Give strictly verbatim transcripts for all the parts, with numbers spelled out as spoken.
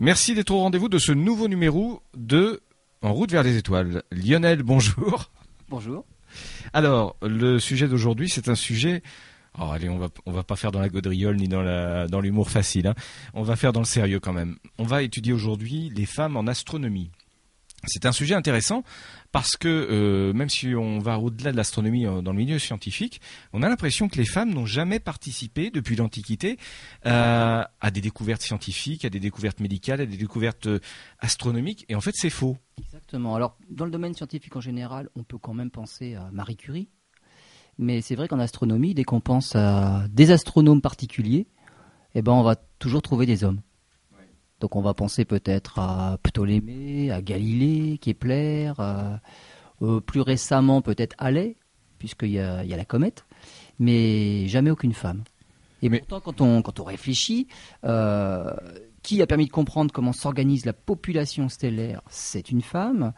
Merci d'être au rendez-vous de ce nouveau numéro de En route vers les étoiles. Lionel, bonjour. Bonjour. Alors, le sujet d'aujourd'hui, c'est un sujet... Oh, allez, on va, on va pas faire dans la gaudriole ni dans la, dans l'humour facile, hein. On va faire dans le sérieux quand même. On va étudier aujourd'hui les femmes en astronomie. C'est un sujet intéressant parce que euh, même si on va au-delà de l'astronomie euh, dans le milieu scientifique, on a l'impression que les femmes n'ont jamais participé depuis l'Antiquité euh, à des découvertes scientifiques, à des découvertes médicales, à des découvertes astronomiques. Et en fait, c'est faux. Exactement. Alors, dans le domaine scientifique en général, on peut quand même penser à Marie Curie. Mais c'est vrai qu'en astronomie, dès qu'on pense à des astronomes particuliers, eh ben on va toujours trouver des hommes. Donc on va penser peut-être à Ptolémée, à Galilée, Kepler, à, euh, plus récemment peut-être Halley, puisqu'il y a, il y a la comète, mais jamais aucune femme. Et mais... pourtant, quand on, quand on réfléchit, euh, qui a permis de comprendre comment s'organise la population stellaire? C'est une femme.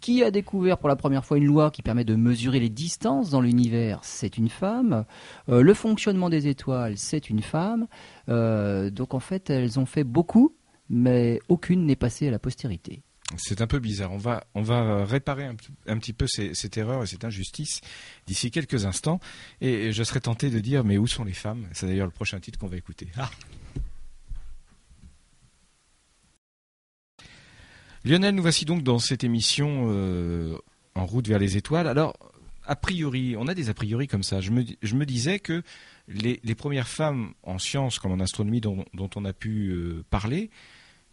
Qui a découvert pour la première fois une loi qui permet de mesurer les distances dans l'univers? C'est une femme. Euh, le fonctionnement des étoiles, c'est une femme. Euh, donc en fait, elles ont fait beaucoup. Mais aucune n'est passée à la postérité. C'est un peu bizarre. On va, on va réparer un, un petit peu ces, cette erreur et cette injustice d'ici quelques instants. Et je serais tenté de dire, mais où sont les femmes? C'est d'ailleurs le prochain titre qu'on va écouter. Ah. Lionel, nous voici donc dans cette émission euh, En route vers les étoiles. Alors, a priori, on a des a priori comme ça. Je me, je me disais que les, les premières femmes en sciences, comme en astronomie, dont, dont on a pu euh, parler...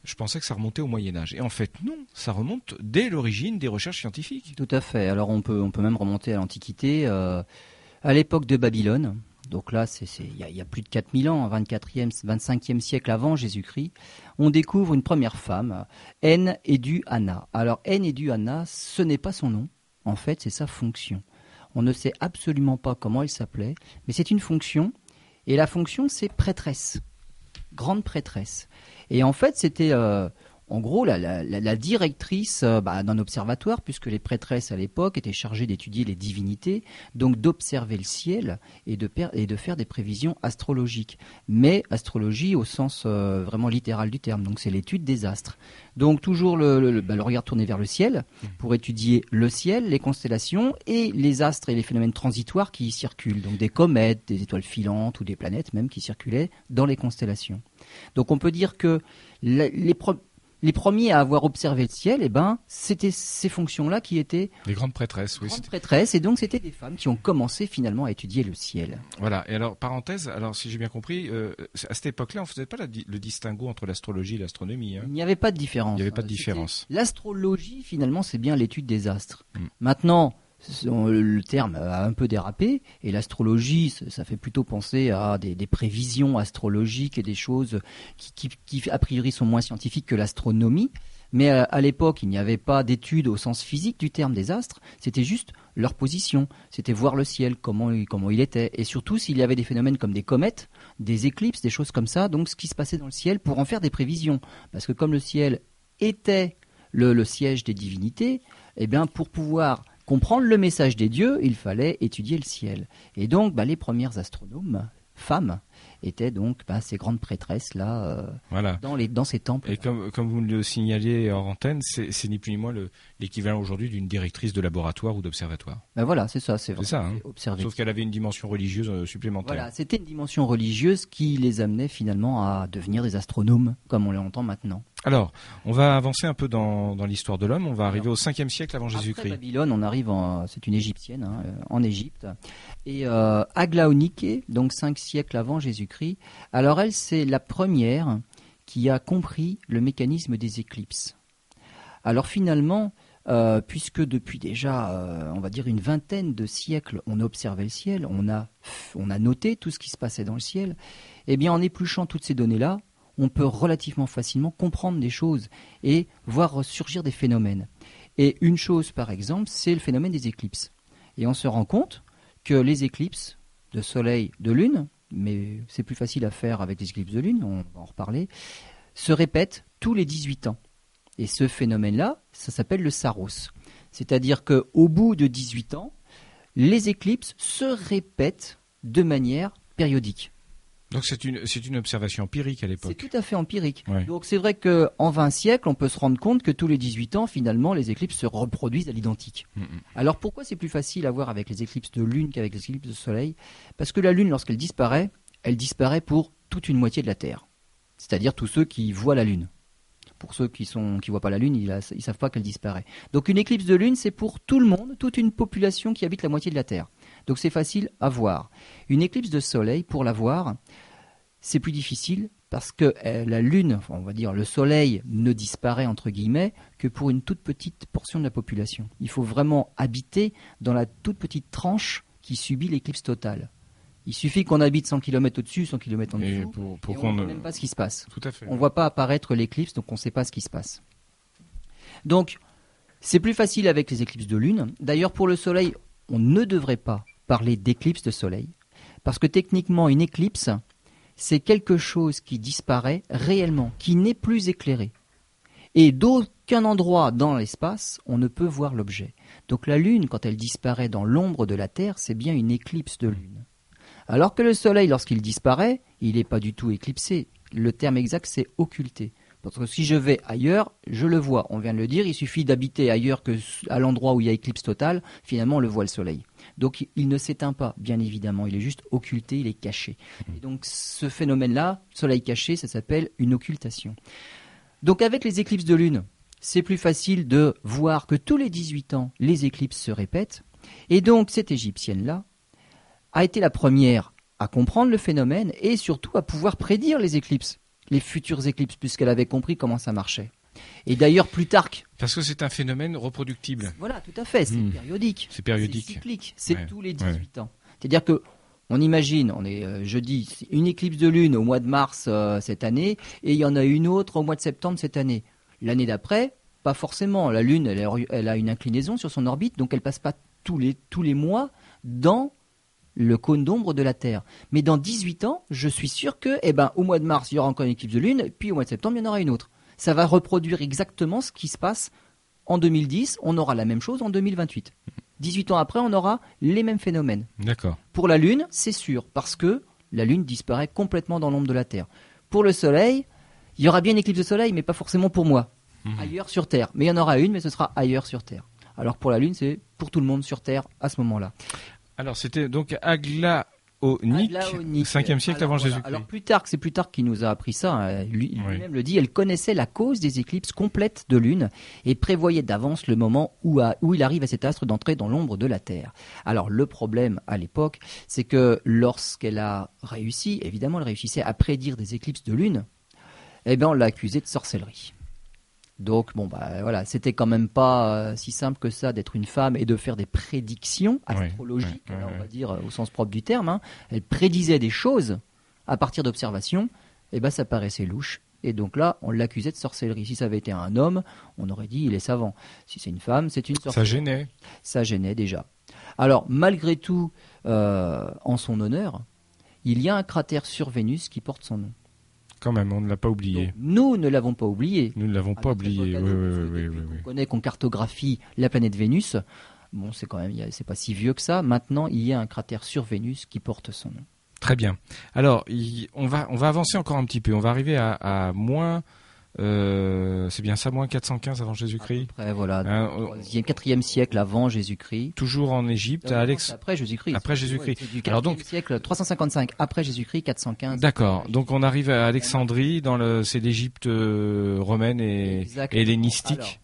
Je pensais que ça remontait au Moyen-Âge. Et en fait, non, ça remonte dès l'origine des recherches scientifiques. Tout à fait. Alors, on peut, on peut même remonter à l'Antiquité, euh, à l'époque de Babylone. Donc là, c'est, c'est, y a, y a plus de quatre mille ans, vingt-quatrième, vingt-cinquième siècle avant Jésus-Christ. On découvre une première femme, Enheduanna. Alors, Enheduanna, ce n'est pas son nom. En fait, c'est sa fonction. On ne sait absolument pas comment elle s'appelait, mais c'est une fonction. Et la fonction, c'est prêtresse, grande prêtresse. Et en fait, c'était euh, en gros la, la, la directrice euh, bah, d'un observatoire, puisque les prêtresses à l'époque étaient chargées d'étudier les divinités, donc d'observer le ciel et de, per- et de faire des prévisions astrologiques. Mais astrologie au sens euh, vraiment littéral du terme, donc c'est l'étude des astres. Donc toujours le, le, bah, le regard tourné vers le ciel pour étudier le ciel, les constellations et les astres et les phénomènes transitoires qui y circulent, donc des comètes, des étoiles filantes ou des planètes même qui circulaient dans les constellations. Donc on peut dire que les, pro- les premiers à avoir observé le ciel, eh ben, c'était ces fonctions-là qui étaient... Les grandes prêtresses, oui. Les grandes prêtresses, et donc c'était des femmes qui ont commencé finalement à étudier le ciel. Voilà, et alors, parenthèse, alors si j'ai bien compris, euh, à cette époque-là, on ne faisait pas la, le distinguo entre l'astrologie et l'astronomie, hein. Il n'y avait pas de différence. Il n'y avait pas de différence. C'était... L'astrologie, finalement, c'est bien l'étude des astres. Mmh. Maintenant... Le terme a un peu dérapé et l'astrologie, ça fait plutôt penser à des, des prévisions astrologiques et des choses qui, qui, qui, a priori, sont moins scientifiques que l'astronomie. Mais à, à l'époque, il n'y avait pas d'études au sens physique du terme des astres, c'était juste leur position, c'était voir le ciel, comment, comment il était. Et surtout, s'il y avait des phénomènes comme des comètes, des éclipses, des choses comme ça, donc ce qui se passait dans le ciel pour en faire des prévisions. Parce que comme le ciel était le, le siège des divinités, eh bien, pour pouvoir... comprendre le message des dieux, il fallait étudier le ciel. Et donc, bah, les premières astronomes, femmes, étaient donc bah, ces grandes prêtresses là, euh, voilà. dans, les, dans ces temples. Et comme, comme vous le signaliez en antenne, c'est, c'est ni plus ni moins le, l'équivalent aujourd'hui d'une directrice de laboratoire ou d'observatoire. Ben voilà, c'est ça, c'est vrai. C'est ça, hein. Observer. Sauf qu'elle avait une dimension religieuse supplémentaire. Voilà, c'était une dimension religieuse qui les amenait finalement à devenir des astronomes, comme on l'entend maintenant. Alors, on va avancer un peu dans, dans l'histoire de l'homme. On va arriver Alors, au cinquième siècle avant Jésus-Christ. Après Babylone, on arrive, en, c'est une Égyptienne, hein, en Égypte. Et euh, Aglaonice, donc cinq siècles avant Jésus-Christ. Alors elle, c'est la première qui a compris le mécanisme des éclipses. Alors finalement, euh, puisque depuis déjà, euh, on va dire, une vingtaine de siècles, on observait le ciel, on a, on a noté tout ce qui se passait dans le ciel, eh bien en épluchant toutes ces données-là, on peut relativement facilement comprendre des choses et voir surgir des phénomènes. Et une chose, par exemple, c'est le phénomène des éclipses. Et on se rend compte que les éclipses de soleil, de lune, mais c'est plus facile à faire avec les éclipses de lune, on va en reparler, se répètent tous les dix-huit ans. Et ce phénomène-là, ça s'appelle le saros. C'est-à-dire qu'au bout de dix-huit ans, les éclipses se répètent de manière périodique. Donc c'est une, c'est une observation empirique à l'époque. C'est tout à fait empirique. Ouais. Donc c'est vrai qu'en vingt siècles, on peut se rendre compte que tous les dix-huit ans, finalement, les éclipses se reproduisent à l'identique. Mmh. Alors pourquoi c'est plus facile à voir avec les éclipses de Lune qu'avec les éclipses de Soleil? Parce que la Lune, lorsqu'elle disparaît, elle disparaît pour toute une moitié de la Terre. C'est-à-dire tous ceux qui voient la Lune. Pour ceux qui ne qui voient pas la Lune, ils ne savent pas qu'elle disparaît. Donc une éclipse de Lune, c'est pour tout le monde, toute une population qui habite la moitié de la Terre. Donc c'est facile à voir. Une éclipse de Soleil, pour la voir, c'est plus difficile parce que la Lune, enfin, on va dire le Soleil, ne disparaît entre guillemets que pour une toute petite portion de la population. Il faut vraiment habiter dans la toute petite tranche qui subit l'éclipse totale. Il suffit qu'on habite cent kilomètres au-dessus, cent kilomètres en dessous, et, pour, pour et on ne sait même pas ce qui se passe. Tout à fait. On ne voit pas apparaître l'éclipse, donc on ne sait pas ce qui se passe. Donc, c'est plus facile avec les éclipses de Lune. D'ailleurs, pour le Soleil, on ne devrait pas parler d'éclipse de Soleil, parce que techniquement, une éclipse, c'est quelque chose qui disparaît réellement, qui n'est plus éclairé. Et d'aucun endroit dans l'espace, on ne peut voir l'objet. Donc la Lune, quand elle disparaît dans l'ombre de la Terre, c'est bien une éclipse de Lune. Alors que le Soleil, lorsqu'il disparaît, il n'est pas du tout éclipsé. Le terme exact, c'est occulté. Parce que si je vais ailleurs, je le vois. On vient de le dire, il suffit d'habiter ailleurs que à l'endroit où il y a éclipse totale. Finalement, on le voit le Soleil. Donc, il ne s'éteint pas, bien évidemment. Il est juste occulté, il est caché. Et donc, ce phénomène-là, Soleil caché, ça s'appelle une occultation. Donc, avec les éclipses de Lune, c'est plus facile de voir que tous les dix-huit ans, les éclipses se répètent. Et donc, cette Égyptienne-là a été la première à comprendre le phénomène et surtout à pouvoir prédire les éclipses. Les futures éclipses, puisqu'elle avait compris comment ça marchait. Et d'ailleurs, Plutarque... Parce que c'est un phénomène reproductible. Voilà, tout à fait, c'est mmh. périodique. C'est périodique. C'est cyclique, c'est ouais. tous les dix-huit ouais. ans. C'est-à-dire que, on imagine, on est euh, jeudi, une éclipse de Lune au mois de mars euh, cette année, et il y en a une autre au mois de septembre cette année. L'année d'après, pas forcément. La Lune, elle, elle a une inclinaison sur son orbite, donc elle ne passe pas tous les, tous les mois dans... le cône d'ombre de la Terre. Mais dans dix-huit ans, je suis sûr que, eh ben, au mois de mars, il y aura encore une éclipse de Lune, puis au mois de septembre, il y en aura une autre. Ça va reproduire exactement ce qui se passe en deux mille dix. On aura la même chose en deux mille vingt-huit. dix-huit ans après, on aura les mêmes phénomènes. D'accord. Pour la Lune, c'est sûr, parce que la Lune disparaît complètement dans l'ombre de la Terre. Pour le Soleil, il y aura bien une éclipse de Soleil, mais pas forcément pour moi. Mmh. Ailleurs sur Terre. Mais il y en aura une, mais ce sera ailleurs sur Terre. Alors pour la Lune, c'est pour tout le monde sur Terre à ce moment-là. Alors, c'était donc Aglaonique, cinquième siècle alors, avant Jésus-Christ. Voilà. Alors, Plutarque, c'est Plutarque qui nous a appris ça. Lui, oui. Lui-même le dit, elle connaissait la cause des éclipses complètes de Lune et prévoyait d'avance le moment où, a, où il arrive à cet astre d'entrer dans l'ombre de la Terre. Alors, le problème à l'époque, c'est que lorsqu'elle a réussi, évidemment, elle réussissait à prédire des éclipses de Lune, eh bien, on l'a accusée de sorcellerie. Donc, bon, bah, voilà, c'était quand même pas euh, si simple que ça d'être une femme et de faire des prédictions astrologiques, oui, oui, oui, on va dire euh, au sens propre du terme. Hein. Elle prédisait des choses à partir d'observations, et ben ça paraissait louche. Et donc là, on l'accusait de sorcellerie. Si ça avait été un homme, on aurait dit il est savant. Si c'est une femme, c'est une sorcellerie. Ça gênait. Ça gênait déjà. Alors, malgré tout, euh, en son honneur, il y a un cratère sur Vénus qui porte son nom. Quand même, on ne l'a pas oublié. Donc, nous ne l'avons pas oublié. Nous ne l'avons pas oublié. Oui, oui, oui, oui, on oui. connaît qu'on cartographie la planète Vénus. Bon, c'est quand même, c'est pas si vieux que ça. Maintenant, il y a un cratère sur Vénus qui porte son nom. Très bien. Alors, on va, on va avancer encore un petit peu. On va arriver à, à moins. Euh, c'est bien ça, moins quatre cent quinze avant Jésus-Christ. Après, voilà. Hein, quatrième siècle avant Jésus-Christ. Toujours en Égypte, à Alex. Après Jésus-Christ. Après Jésus-Christ. Ouais, alors donc. Siècle trois cent cinquante-cinq après Jésus-Christ, quatre cent quinze. D'accord. Donc on arrive à Alexandrie, dans le, c'est l'Égypte euh, romaine et hellénistique.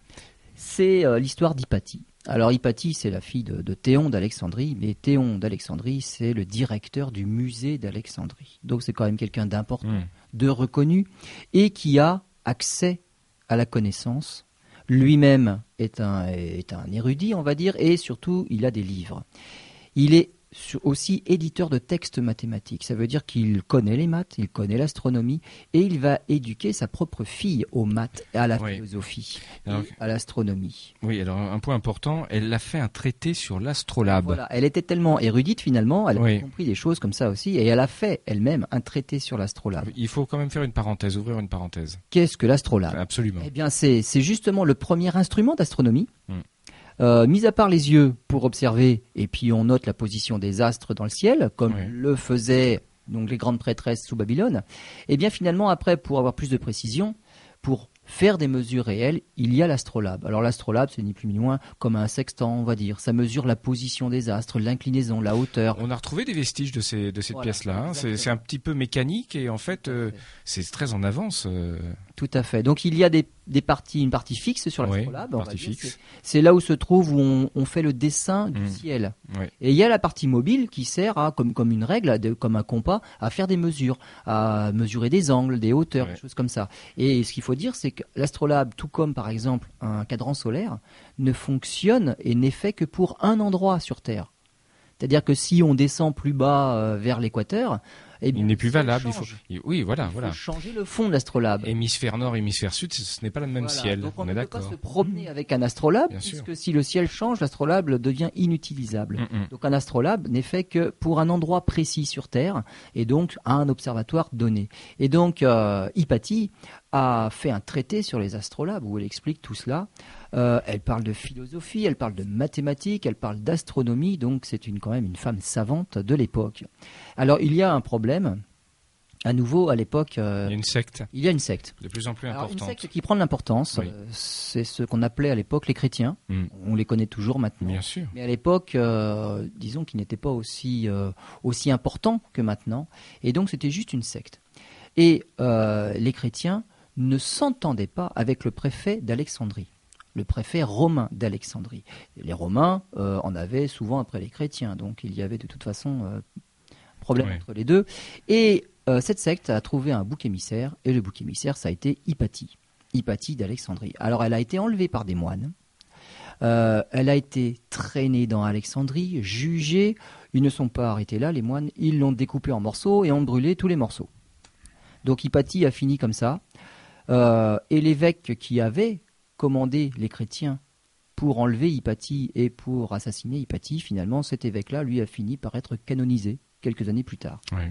C'est euh, l'histoire d'Hypatie. Alors Hypatie, c'est la fille de, de Théon d'Alexandrie, mais Théon d'Alexandrie, c'est le directeur du musée d'Alexandrie. Donc c'est quand même quelqu'un d'important, mmh. de reconnu, et qui a accès à la connaissance. Lui-même est un, est un érudit, on va dire, et surtout, il a des livres. Il est aussi éditeur de textes mathématiques. Ça veut dire qu'il connaît les maths, il connaît l'astronomie, et il va éduquer sa propre fille aux maths, à la oui. philosophie, alors, à l'astronomie. Oui, alors un point important, elle a fait un traité sur l'astrolabe. Voilà, elle était tellement érudite finalement, elle a oui. compris des choses comme ça aussi, et elle a fait elle-même un traité sur l'astrolabe. Il faut quand même faire une parenthèse, ouvrir une parenthèse. Qu'est-ce que l'astrolabe ? Absolument. Eh bien, c'est, c'est justement le premier instrument d'astronomie. Hum. Euh, mis à part les yeux pour observer, et puis on note la position des astres dans le ciel, comme oui. le faisait donc les grandes prêtresses sous Babylone, et bien finalement après, pour avoir plus de précision, pour faire des mesures réelles, il y a l'astrolabe. Alors l'astrolabe, c'est ni plus ni moins comme un sextant, on va dire. Ça mesure la position des astres, l'inclinaison, la hauteur. On a retrouvé des vestiges de, ces, de cette voilà, pièce-là. Hein. C'est, c'est un petit peu mécanique et en fait, euh, c'est très en avance. Euh... Tout à fait. Donc il y a des, des parties, une partie fixe sur l'astrolabe. Oui, c'est, c'est là où se trouve, où on, on fait le dessin du mmh. ciel. Oui. Et il y a la partie mobile qui sert, à, comme, comme une règle, à de, comme un compas, à faire des mesures, à mesurer des angles, des hauteurs, oui. des choses comme ça. Et ce qu'il faut dire, c'est que l'astrolabe, tout comme par exemple un cadran solaire, ne fonctionne et n'est fait que pour un endroit sur Terre. C'est-à-dire que si on descend plus bas euh, vers l'équateur, eh bien, il n'est plus valable. Il faut, oui, voilà, il voilà. faut changer le fond de l'astrolabe. Hémisphère nord, hémisphère sud, ce n'est pas le même voilà. ciel. Donc on, on ne peut pas se promener avec un astrolabe, bien puisque sûr. Si le ciel change, l'astrolabe devient inutilisable. Mm-mm. Donc un astrolabe n'est fait que pour un endroit précis sur Terre, et donc à un observatoire donné. Et donc euh, Hypatie a fait un traité sur les astrolabes où elle explique tout cela. Euh, elle parle de philosophie, elle parle de mathématiques, elle parle d'astronomie, donc c'est une, quand même une femme savante de l'époque. Alors il y a un problème, à nouveau à l'époque... Euh, il y a une secte. Il y a une secte. De plus en plus importante. Alors, une secte qui prend de l'importance, oui. euh, c'est ce qu'on appelait à l'époque les chrétiens, mmh. on les connaît toujours maintenant. Bien sûr. Mais à l'époque, euh, disons qu'ils n'étaient pas aussi, euh, aussi importants que maintenant, et donc c'était juste une secte. Et euh, les chrétiens ne s'entendaient pas avec le préfet d'Alexandrie. Le préfet romain d'Alexandrie. Les Romains euh, en avaient souvent après les chrétiens, donc il y avait de toute façon euh, problème oui. entre les deux. Et euh, cette secte a trouvé un bouc émissaire, et le bouc émissaire, ça a été Hypatie, Hypatie d'Alexandrie. Alors elle a été enlevée par des moines, euh, elle a été traînée dans Alexandrie, jugée, ils ne sont pas arrêtés là, les moines, ils l'ont découpée en morceaux et ont brûlé tous les morceaux. Donc Hypatie a fini comme ça, euh, et l'évêque qui avait commander les chrétiens pour enlever Hypatie et pour assassiner Hypatie, finalement, cet évêque-là, lui, a fini par être canonisé quelques années plus tard. Oui.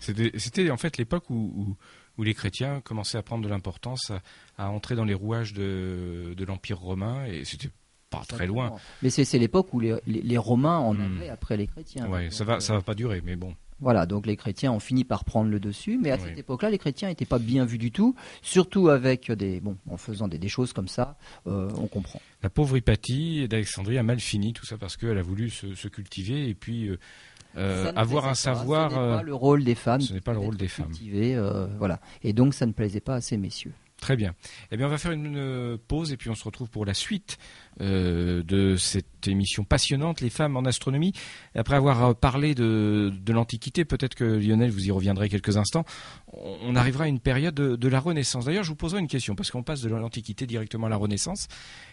C'était, c'était en fait l'époque où, où, où les chrétiens commençaient à prendre de l'importance, à, à entrer dans les rouages de, de l'Empire romain, et c'était pas Exactement. Très loin. Mais c'est, c'est l'époque où les, les, les Romains en mmh. avaient après les chrétiens. Oui, ça va, euh... ça va pas durer, mais bon. Voilà, donc les chrétiens ont fini par prendre le dessus, mais à oui. cette époque-là, les chrétiens n'étaient pas bien vus du tout, surtout avec des, bon, en faisant des, des choses comme ça, euh, on comprend. La pauvre Hypatie d'Alexandrie a mal fini tout ça parce qu'elle a voulu se, se cultiver et puis euh, avoir un savoir. Ce n'est pas le rôle des femmes. Ce n'est pas le rôle des femmes. Cultiver, euh, voilà, et donc ça ne plaisait pas à ces messieurs. Très bien. Eh bien, on va faire une euh, pause et puis on se retrouve pour la suite euh, de cette émission passionnante, les femmes en astronomie. Après avoir parlé de, de l'Antiquité, peut-être que Lionel, vous y reviendrez quelques instants, on arrivera à une période de, de la Renaissance. D'ailleurs, je vous poserai une question parce qu'on passe de l'Antiquité directement à la Renaissance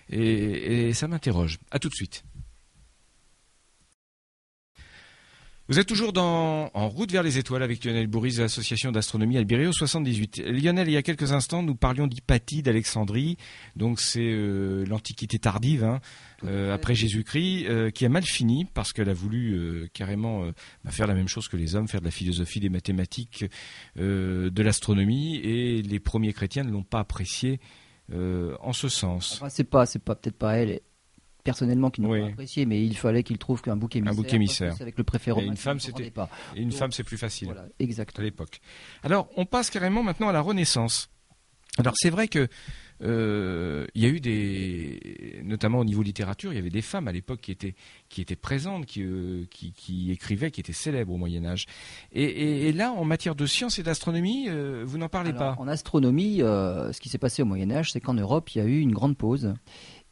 et, et ça m'interroge. À tout de suite. Vous êtes toujours dans, en route vers les étoiles avec Lionel Bourris de l'association d'astronomie Albireo soixante-dix-huit. Lionel, il y a quelques instants, nous parlions d'Hypatie d'Alexandrie, donc c'est euh, l'Antiquité tardive, hein, euh, après Jésus-Christ, euh, qui a mal fini parce qu'elle a voulu euh, carrément euh, bah, faire la même chose que les hommes, faire de la philosophie, des mathématiques, euh, de l'astronomie, et les premiers chrétiens ne l'ont pas appréciée euh, en ce sens. Enfin, c'est pas, c'est pas, peut-être pas elle. Personnellement, qui n'ont oui. pas apprécié, mais il fallait qu'ils trouvent qu'un bouc émissaire, un bouc émissaire. Avec le préfet romain, et une femme, c'était pas. Et une Donc, femme, c'est plus facile. Voilà, exact. À l'époque. Alors, on passe carrément maintenant à la Renaissance. Alors, c'est vrai que euh, il y a eu des, notamment au niveau littérature, il y avait des femmes à l'époque qui étaient qui étaient présentes, qui euh, qui, qui écrivaient, qui étaient célèbres au Moyen Âge. Et, et, et là, en matière de science et d'astronomie, euh, vous n'en parlez Alors, pas. En astronomie, euh, ce qui s'est passé au Moyen Âge, c'est qu'en Europe, il y a eu une grande pause.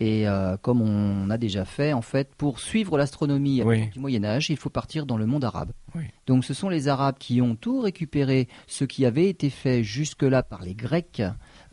Et euh, comme on a déjà fait, en fait, pour suivre l'astronomie oui. du Moyen-Âge, il faut partir dans le monde arabe. Oui. Donc ce sont les Arabes qui ont tout récupéré, ce qui avait été fait jusque-là par les Grecs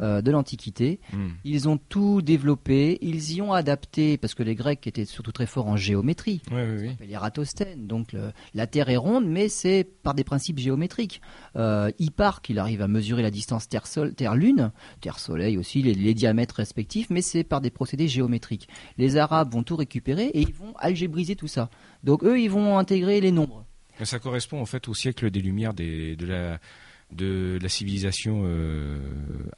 euh, de l'Antiquité. Mm. Ils ont tout développé, ils y ont adapté, parce que les Grecs étaient surtout très forts en géométrie. Oui, oui, oui. L'ératosthène, donc le, la Terre est ronde, mais c'est par des principes géométriques. Euh, Hipparque, il arrive à mesurer la distance Terre-Sol, Terre-Lune, Terre-Soleil aussi, les, les diamètres respectifs, mais c'est par des procédés géométriques. Géométrique. Les Arabes vont tout récupérer et ils vont algébriser tout ça. Donc eux, ils vont intégrer les nombres. Ça correspond en fait au siècle des Lumières des, de la, de la civilisation euh,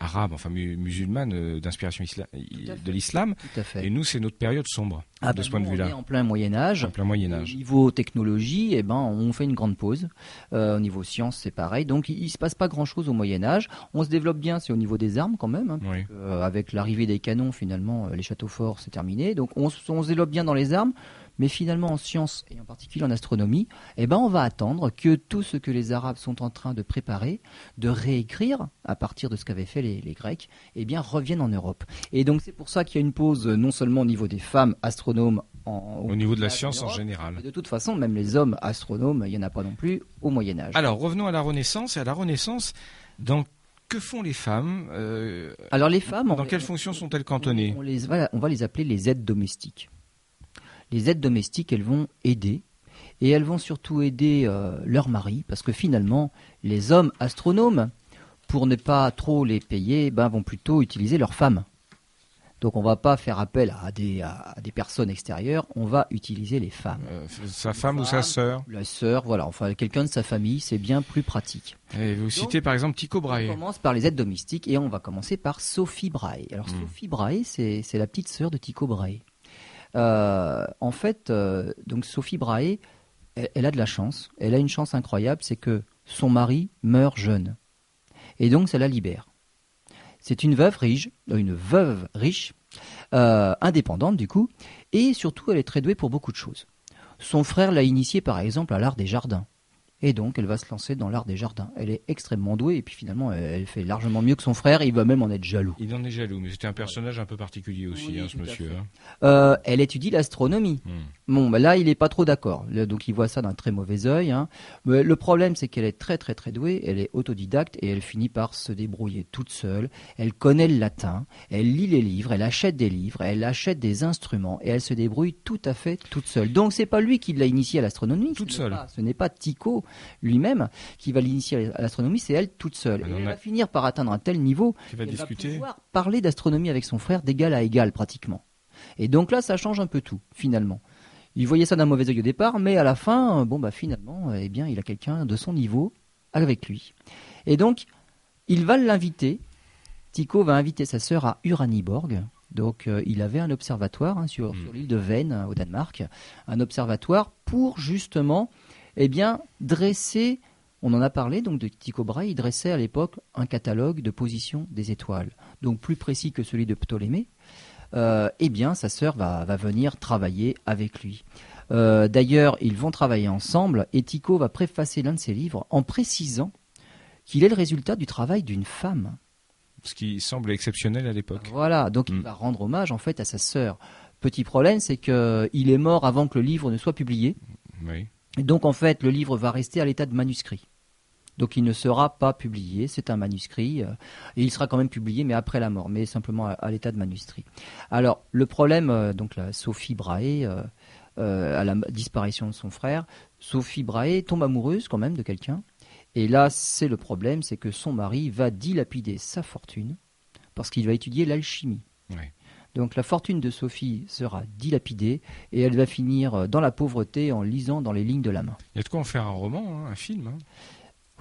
arabe, enfin mu musulmane, euh, d'inspiration de l'islam. Et nous, c'est notre période sombre, ah de ben ce point nous, de vue-là. En plein Moyen-Âge. En plein Moyen-Âge. Au niveau technologie, eh ben, on fait une grande pause. Euh, au niveau science, c'est pareil. Donc, il ne se passe pas grand-chose au Moyen-Âge. On se développe bien, c'est au niveau des armes quand même. Hein, oui. euh, avec l'arrivée des canons, finalement, les châteaux forts, c'est terminé. Donc, on, on se développe bien dans les armes. Mais finalement, en science et en particulier en astronomie, eh ben, on va attendre que tout ce que les Arabes sont en train de préparer, de réécrire à partir de ce qu'avaient fait les, les Grecs, eh bien, reviennent en Europe. Et donc, c'est pour ça qu'il y a une pause non seulement au niveau des femmes astronomes, en, au, au niveau de la science en général. Mais de toute façon, même les hommes astronomes, il n'y en a pas non plus au Moyen-Âge. Alors, revenons à la Renaissance. Et à la Renaissance, dans que font les femmes euh, Alors, les femmes... Dans on, quelles on, fonctions sont-elles cantonnées? on, les, on va les appeler les aides domestiques. Les aides domestiques, elles vont aider, et elles vont surtout aider euh, leur mari, parce que finalement, les hommes astronomes, pour ne pas trop les payer, ben, vont plutôt utiliser leurs femmes. Donc on ne va pas faire appel à des, à des personnes extérieures, on va utiliser les femmes. Euh, sa femme femmes, ou sa sœur La sœur, voilà, enfin quelqu'un de sa famille, c'est bien plus pratique. Et vous Donc, citez par exemple Tycho Brahe. On commence par les aides domestiques, et on va commencer par Sophie Brahe. Alors mmh. Sophie Brahe, c'est la petite sœur de Tycho Brahe. Euh, en fait, euh, donc Sophie Brahe, elle, elle a de la chance. Elle a une chance incroyable, c'est que son mari meurt jeune. Et donc, ça la libère. C'est une veuve riche, une veuve riche, euh, indépendante du coup, et surtout, elle est très douée pour beaucoup de choses. Son frère l'a initiée, par exemple, à l'art des jardins. Et donc, elle va se lancer dans l'art des jardins. Elle est extrêmement douée et puis finalement, elle fait largement mieux que son frère. Et il va même en être jaloux. Il en est jaloux, mais c'était un personnage un peu particulier aussi, oui, hein, ce monsieur. Hein. Euh, elle étudie l'astronomie. Hmm. Bon, bah là, il n'est pas trop d'accord. Donc, il voit ça d'un très mauvais œil. Hein. Mais le problème, c'est qu'elle est très, très, très douée. Elle est autodidacte et elle finit par se débrouiller toute seule. Elle connaît le latin. Elle lit les livres. Elle achète des livres. Elle achète des instruments et elle se débrouille tout à fait toute seule. Donc, c'est pas lui qui l'a initiée à l'astronomie. Toute seule. Pas, ce n'est pas Tycho lui-même qui va l'initier à l'astronomie, c'est elle toute seule. Elle va a... finir par atteindre un tel niveau qu'elle va, discuter. va pouvoir parler d'astronomie avec son frère d'égal à égal pratiquement. Et donc là, ça change un peu tout finalement. Il voyait ça d'un mauvais œil au départ, mais à la fin, bon bah finalement, eh bien, il a quelqu'un de son niveau avec lui. Et donc, il va l'inviter. Tycho va inviter sa sœur à Uraniborg. Donc, euh, il avait un observatoire hein, sur, mmh. sur l'île de Venne hein, au Danemark, un observatoire pour justement Eh bien, dresser, on en a parlé, donc de Tycho Brahe, il dressait à l'époque un catalogue de position des étoiles, donc plus précis que celui de Ptolémée. Euh, eh bien, sa sœur va, va venir travailler avec lui. Euh, D'ailleurs, ils vont travailler ensemble et Tycho va préfacer l'un de ses livres en précisant qu'il est le résultat du travail d'une femme. Ce qui semble exceptionnel à l'époque. Voilà, donc mmh. il va rendre hommage en fait à sa sœur. Petit problème, c'est qu'il est mort avant que le livre ne soit publié. Oui. Donc, en fait, le livre va rester à l'état de manuscrit. Donc, il ne sera pas publié. C'est un manuscrit. Euh, et il sera quand même publié, mais après la mort, mais simplement à, à l'état de manuscrit. Alors, le problème, euh, donc, la Sophie Brahe, euh, euh, à la disparition de son frère, Sophie Brahe tombe amoureuse quand même de quelqu'un. Et là, c'est le problème, c'est que son mari va dilapider sa fortune parce qu'il va étudier l'alchimie. Oui. Donc la fortune de Sophie sera dilapidée et elle va finir dans la pauvreté en lisant dans les lignes de la main. Il y a de quoi en faire un roman, hein, un film. Hein.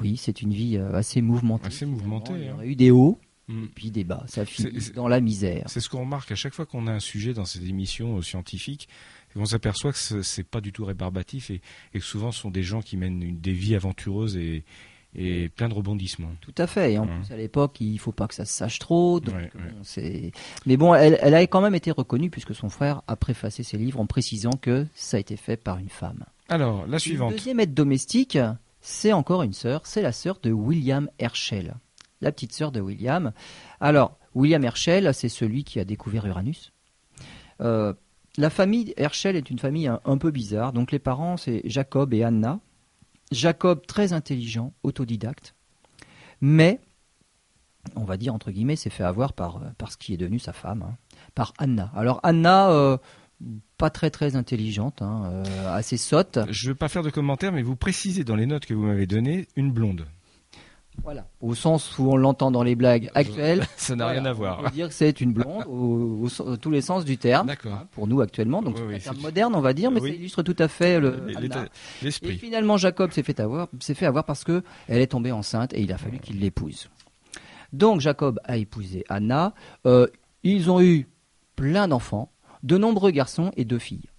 Oui, c'est une vie assez mouvementée. Assez mouvementée. Il y aurait eu des hauts mmh. et puis des bas. Ça finit dans la misère. C'est ce qu'on remarque à chaque fois qu'on a un sujet dans ces émissions scientifiques. On s'aperçoit que ce n'est pas du tout rébarbatif et, et que souvent ce sont des gens qui mènent une, des vies aventureuses et... et plein de rebondissements. Tout à fait. Et en ouais. plus, à l'époque, il ne faut pas que ça se sache trop. Donc ouais, bon, ouais. Mais bon, elle, elle a quand même été reconnue puisque son frère a préfacé ses livres en précisant que ça a été fait par une femme. Alors, la suivante. Le deuxième aide domestique, c'est encore une sœur. C'est la sœur de William Herschel. La petite sœur de William. Alors, William Herschel, c'est celui qui a découvert Uranus. Euh, la famille Herschel est une famille un, un peu bizarre. Donc, les parents, c'est Jacob et Anna. Jacob, très intelligent, autodidacte, mais, on va dire entre guillemets, s'est fait avoir par, par ce qui est devenu sa femme, hein, par Anna. Alors Anna, euh, pas très très intelligente, hein, euh, assez sotte. Je ne veux pas faire de commentaires, mais vous précisez dans les notes que vous m'avez données, une blonde. Voilà. Au sens où on l'entend dans les blagues actuelles. Ça n'a voilà. rien à voir. On peut dire que c'est une blonde, au, au, au tous les sens du terme, pour nous actuellement. Donc, oui, oui, un terme moderne, on va dire, mais oui. ça illustre tout à fait l'esprit. Le, et finalement, Jacob s'est fait avoir, s'est fait avoir parce qu'elle est tombée enceinte et il a fallu qu'il l'épouse. Donc, Jacob a épousé Anna. Euh, ils ont eu plein d'enfants, de nombreux garçons et deux filles.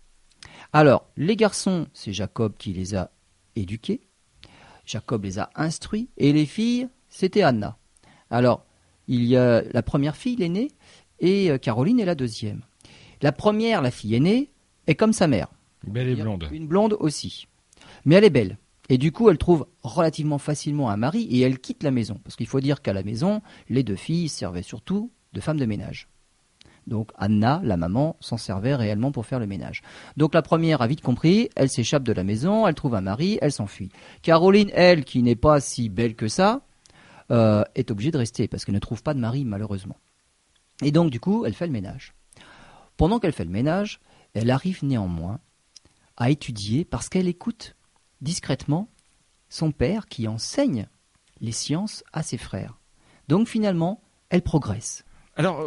Alors, les garçons, c'est Jacob qui les a éduqués. Jacob les a instruits, et les filles, c'était Anna. Alors, il y a la première fille, l'aînée, et Caroline est la deuxième. La première, la fille aînée, est comme sa mère. Belle et blonde. Une blonde aussi. Mais elle est belle. Et du coup, elle trouve relativement facilement un mari, et elle quitte la maison. Parce qu'il faut dire qu'à la maison, les deux filles servaient surtout de femmes de ménage. Donc Anna, la maman, s'en servait réellement pour faire le ménage. Donc la première a vite compris, elle s'échappe de la maison, elle trouve un mari, elle s'enfuit. Caroline, elle, qui n'est pas si belle que ça, euh, est obligée de rester parce qu'elle ne trouve pas de mari malheureusement. Et donc du coup, elle fait le ménage. Pendant qu'elle fait le ménage, elle arrive néanmoins à étudier parce qu'elle écoute discrètement son père qui enseigne les sciences à ses frères. Donc finalement, elle progresse. Alors,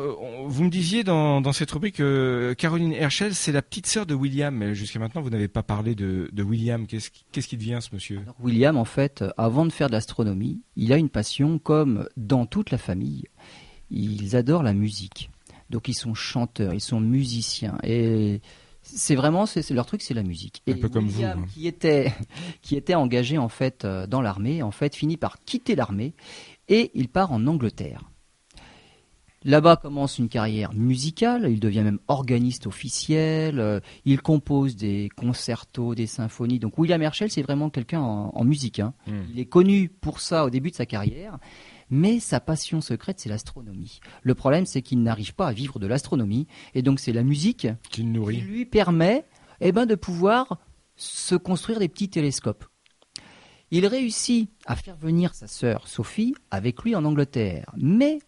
vous me disiez dans, dans cette rubrique que Caroline Herschel, c'est la petite sœur de William. Jusqu'à maintenant, vous n'avez pas parlé de, de William. Qu'est-ce, qu'est-ce qui devient ce monsieur ? Alors, William, en fait, avant de faire de l'astronomie, il a une passion comme dans toute la famille. Ils adorent la musique. Donc, ils sont chanteurs, ils sont musiciens. Et c'est vraiment, c'est, c'est leur truc, c'est la musique. Et un peu William, comme vous. Hein. Qui était, qui était engagé, en fait, dans l'armée, en fait, finit par quitter l'armée et il part en Angleterre. Là-bas commence une carrière musicale, il devient même organiste officiel, euh, il compose des concertos, des symphonies. Donc William Herschel, c'est vraiment quelqu'un en, en musique. Hein. Mmh. Il est connu pour ça au début de sa carrière, mais sa passion secrète, c'est l'astronomie. Le problème, c'est qu'il n'arrive pas à vivre de l'astronomie, et donc c'est la musique qui, qui lui permet eh ben, de pouvoir se construire des petits télescopes. Il réussit à faire venir sa sœur Sophie avec lui en Angleterre, mais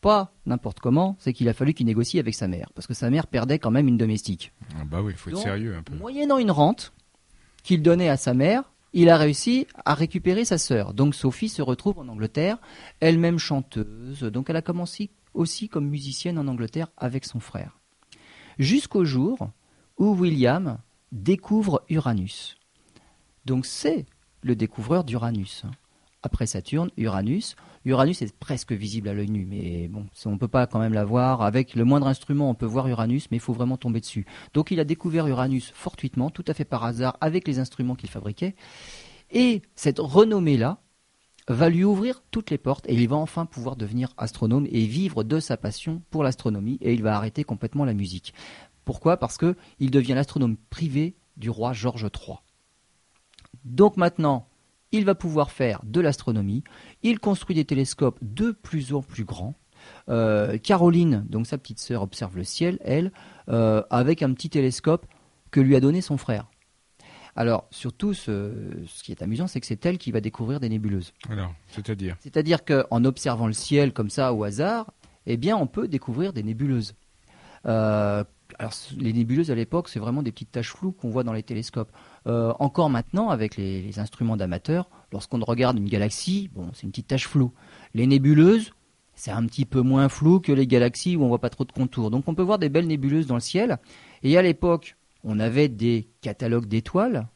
pas n'importe comment, c'est qu'il a fallu qu'il négocie avec sa mère, parce que sa mère perdait quand même une domestique. Ah bah oui, il faut être donc, sérieux un peu. Moyennant une rente qu'il donnait à sa mère, il a réussi à récupérer sa sœur. Donc Sophie se retrouve en Angleterre, elle-même chanteuse, donc elle a commencé aussi comme musicienne en Angleterre avec son frère. Jusqu'au jour où William découvre Uranus. Donc c'est le découvreur d'Uranus. Après Saturne, Uranus. Uranus est presque visible à l'œil nu, mais bon, on ne peut pas quand même la voir. Avec le moindre instrument, on peut voir Uranus, mais il faut vraiment tomber dessus. Donc il a découvert Uranus fortuitement, tout à fait par hasard, avec les instruments qu'il fabriquait. Et cette renommée-là va lui ouvrir toutes les portes et il va enfin pouvoir devenir astronome et vivre de sa passion pour l'astronomie. Et il va arrêter complètement la musique. Pourquoi ? Parce qu'il devient l'astronome privé du roi Georges trois. Donc maintenant, il va pouvoir faire de l'astronomie. Il construit des télescopes de plus en plus grands. Euh, Caroline, donc sa petite sœur, observe le ciel, elle, euh, avec un petit télescope que lui a donné son frère. Alors, surtout, ce, ce qui est amusant, c'est que c'est elle qui va découvrir des nébuleuses. Alors, c'est-à-dire ? C'est-à-dire qu'en observant le ciel comme ça, au hasard, eh bien, on peut découvrir des nébuleuses. Euh, alors, les nébuleuses, à l'époque, c'est vraiment des petites taches floues qu'on voit dans les télescopes. Euh, encore maintenant, avec les, les instruments d'amateurs, lorsqu'on regarde une galaxie, bon, c'est une petite tache floue. Les nébuleuses, c'est un petit peu moins flou que les galaxies où on ne voit pas trop de contours. Donc on peut voir des belles nébuleuses dans le ciel. Et à l'époque, on avait des catalogues d'étoiles.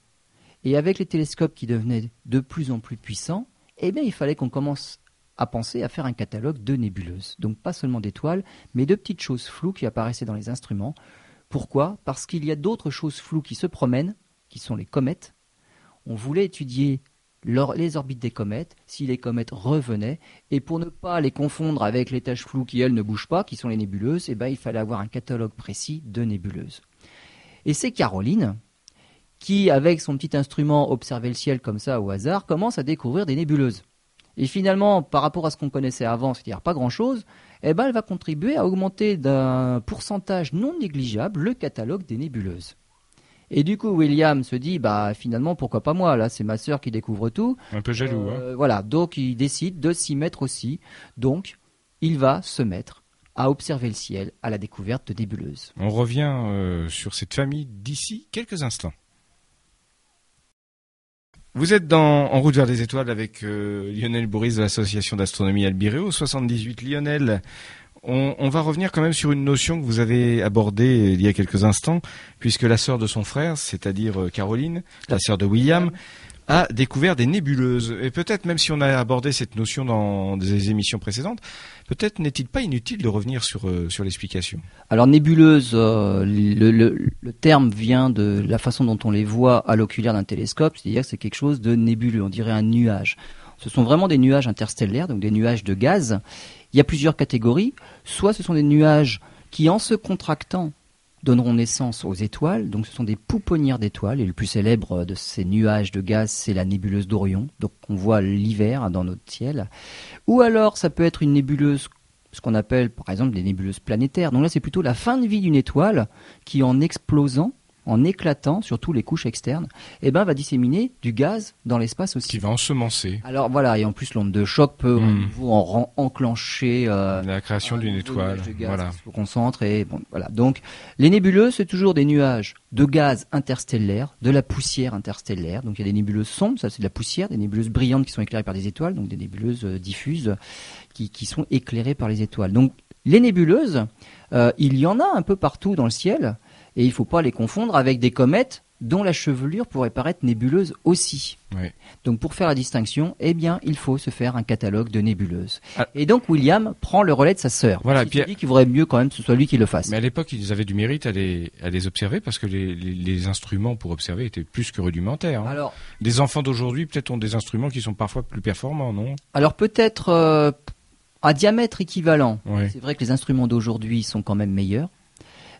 Et avec les télescopes qui devenaient de plus en plus puissants, eh bien, il fallait qu'on commence à penser à faire un catalogue de nébuleuses. Donc pas seulement d'étoiles, mais de petites choses floues qui apparaissaient dans les instruments. Pourquoi ? Parce qu'il y a d'autres choses floues qui se promènent, qui sont les comètes. On voulait étudier leur, les orbites des comètes, si les comètes revenaient, et pour ne pas les confondre avec les taches floues qui, elles, ne bougent pas, qui sont les nébuleuses, eh ben, il fallait avoir un catalogue précis de nébuleuses. Et c'est Caroline qui, avec son petit instrument, observait le ciel comme ça au hasard, commence à découvrir des nébuleuses. Et finalement, par rapport à ce qu'on connaissait avant, c'est-à-dire pas grand-chose, eh ben, elle va contribuer à augmenter d'un pourcentage non négligeable le catalogue des nébuleuses. Et du coup, William se dit, bah finalement, pourquoi pas moi ? Là, c'est ma sœur qui découvre tout. Un peu jaloux. Euh, hein. Voilà, donc il décide de s'y mettre aussi. Donc, il va se mettre à observer le ciel, à la découverte de nébuleuses. On revient euh, sur cette famille d'ici quelques instants. Vous êtes dans En route vers les étoiles avec euh, Lionel Bourris de l'association d'astronomie Albireo soixante-dix-huit. Lionel, on, on va revenir quand même sur une notion que vous avez abordée il y a quelques instants, puisque la sœur de son frère, c'est-à-dire Caroline, la sœur de William, a découvert des nébuleuses. Et peut-être, même si on a abordé cette notion dans des émissions précédentes, peut-être n'est-il pas inutile de revenir sur, euh, sur l'explication. Alors nébuleuse, euh, le, le, le terme vient de la façon dont on les voit à l'oculaire d'un télescope, c'est-à-dire que c'est quelque chose de nébuleux, on dirait un nuage. Ce sont vraiment des nuages interstellaires, donc des nuages de gaz. Il y a plusieurs catégories, soit ce sont des nuages qui, en se contractant, donneront naissance aux étoiles, donc ce sont des pouponnières d'étoiles, et le plus célèbre de ces nuages de gaz, c'est la nébuleuse d'Orion, donc on voit l'hiver dans notre ciel. Ou alors ça peut être une nébuleuse, ce qu'on appelle par exemple des nébuleuses planétaires, donc là c'est plutôt la fin de vie d'une étoile qui, en explosant, en éclatant surtout les couches externes, eh ben, va disséminer du gaz dans l'espace aussi. Qui va ensemencer. Alors voilà, et en plus l'onde de choc peut mmh. en, en, enclencher euh, la création euh, d'une étoile. De gaz, voilà. Se concentre et bon, voilà. Donc les nébuleuses, c'est toujours des nuages de gaz interstellaire, de la poussière interstellaire. Donc il y a des nébuleuses sombres, ça c'est de la poussière, des nébuleuses brillantes qui sont éclairées par des étoiles, donc des nébuleuses euh, diffuses qui, qui sont éclairées par les étoiles. Donc les nébuleuses, euh, il y en a un peu partout dans le ciel. Et il ne faut pas les confondre avec des comètes dont la chevelure pourrait paraître nébuleuse aussi. Oui. Donc pour faire la distinction, eh bien, il faut se faire un catalogue de nébuleuses. Ah. Et donc William prend le relais de sa sœur. Voilà, il dit qu'il vaudrait mieux quand même que ce soit lui qui le fasse. Mais à l'époque, ils avaient du mérite à les, à les observer parce que les, les, les instruments pour observer étaient plus que rudimentaires. Hein. Alors, les enfants d'aujourd'hui peut-être ont des instruments qui sont parfois plus performants, non? Alors peut-être euh, à diamètre équivalent. Oui. C'est vrai que les instruments d'aujourd'hui sont quand même meilleurs.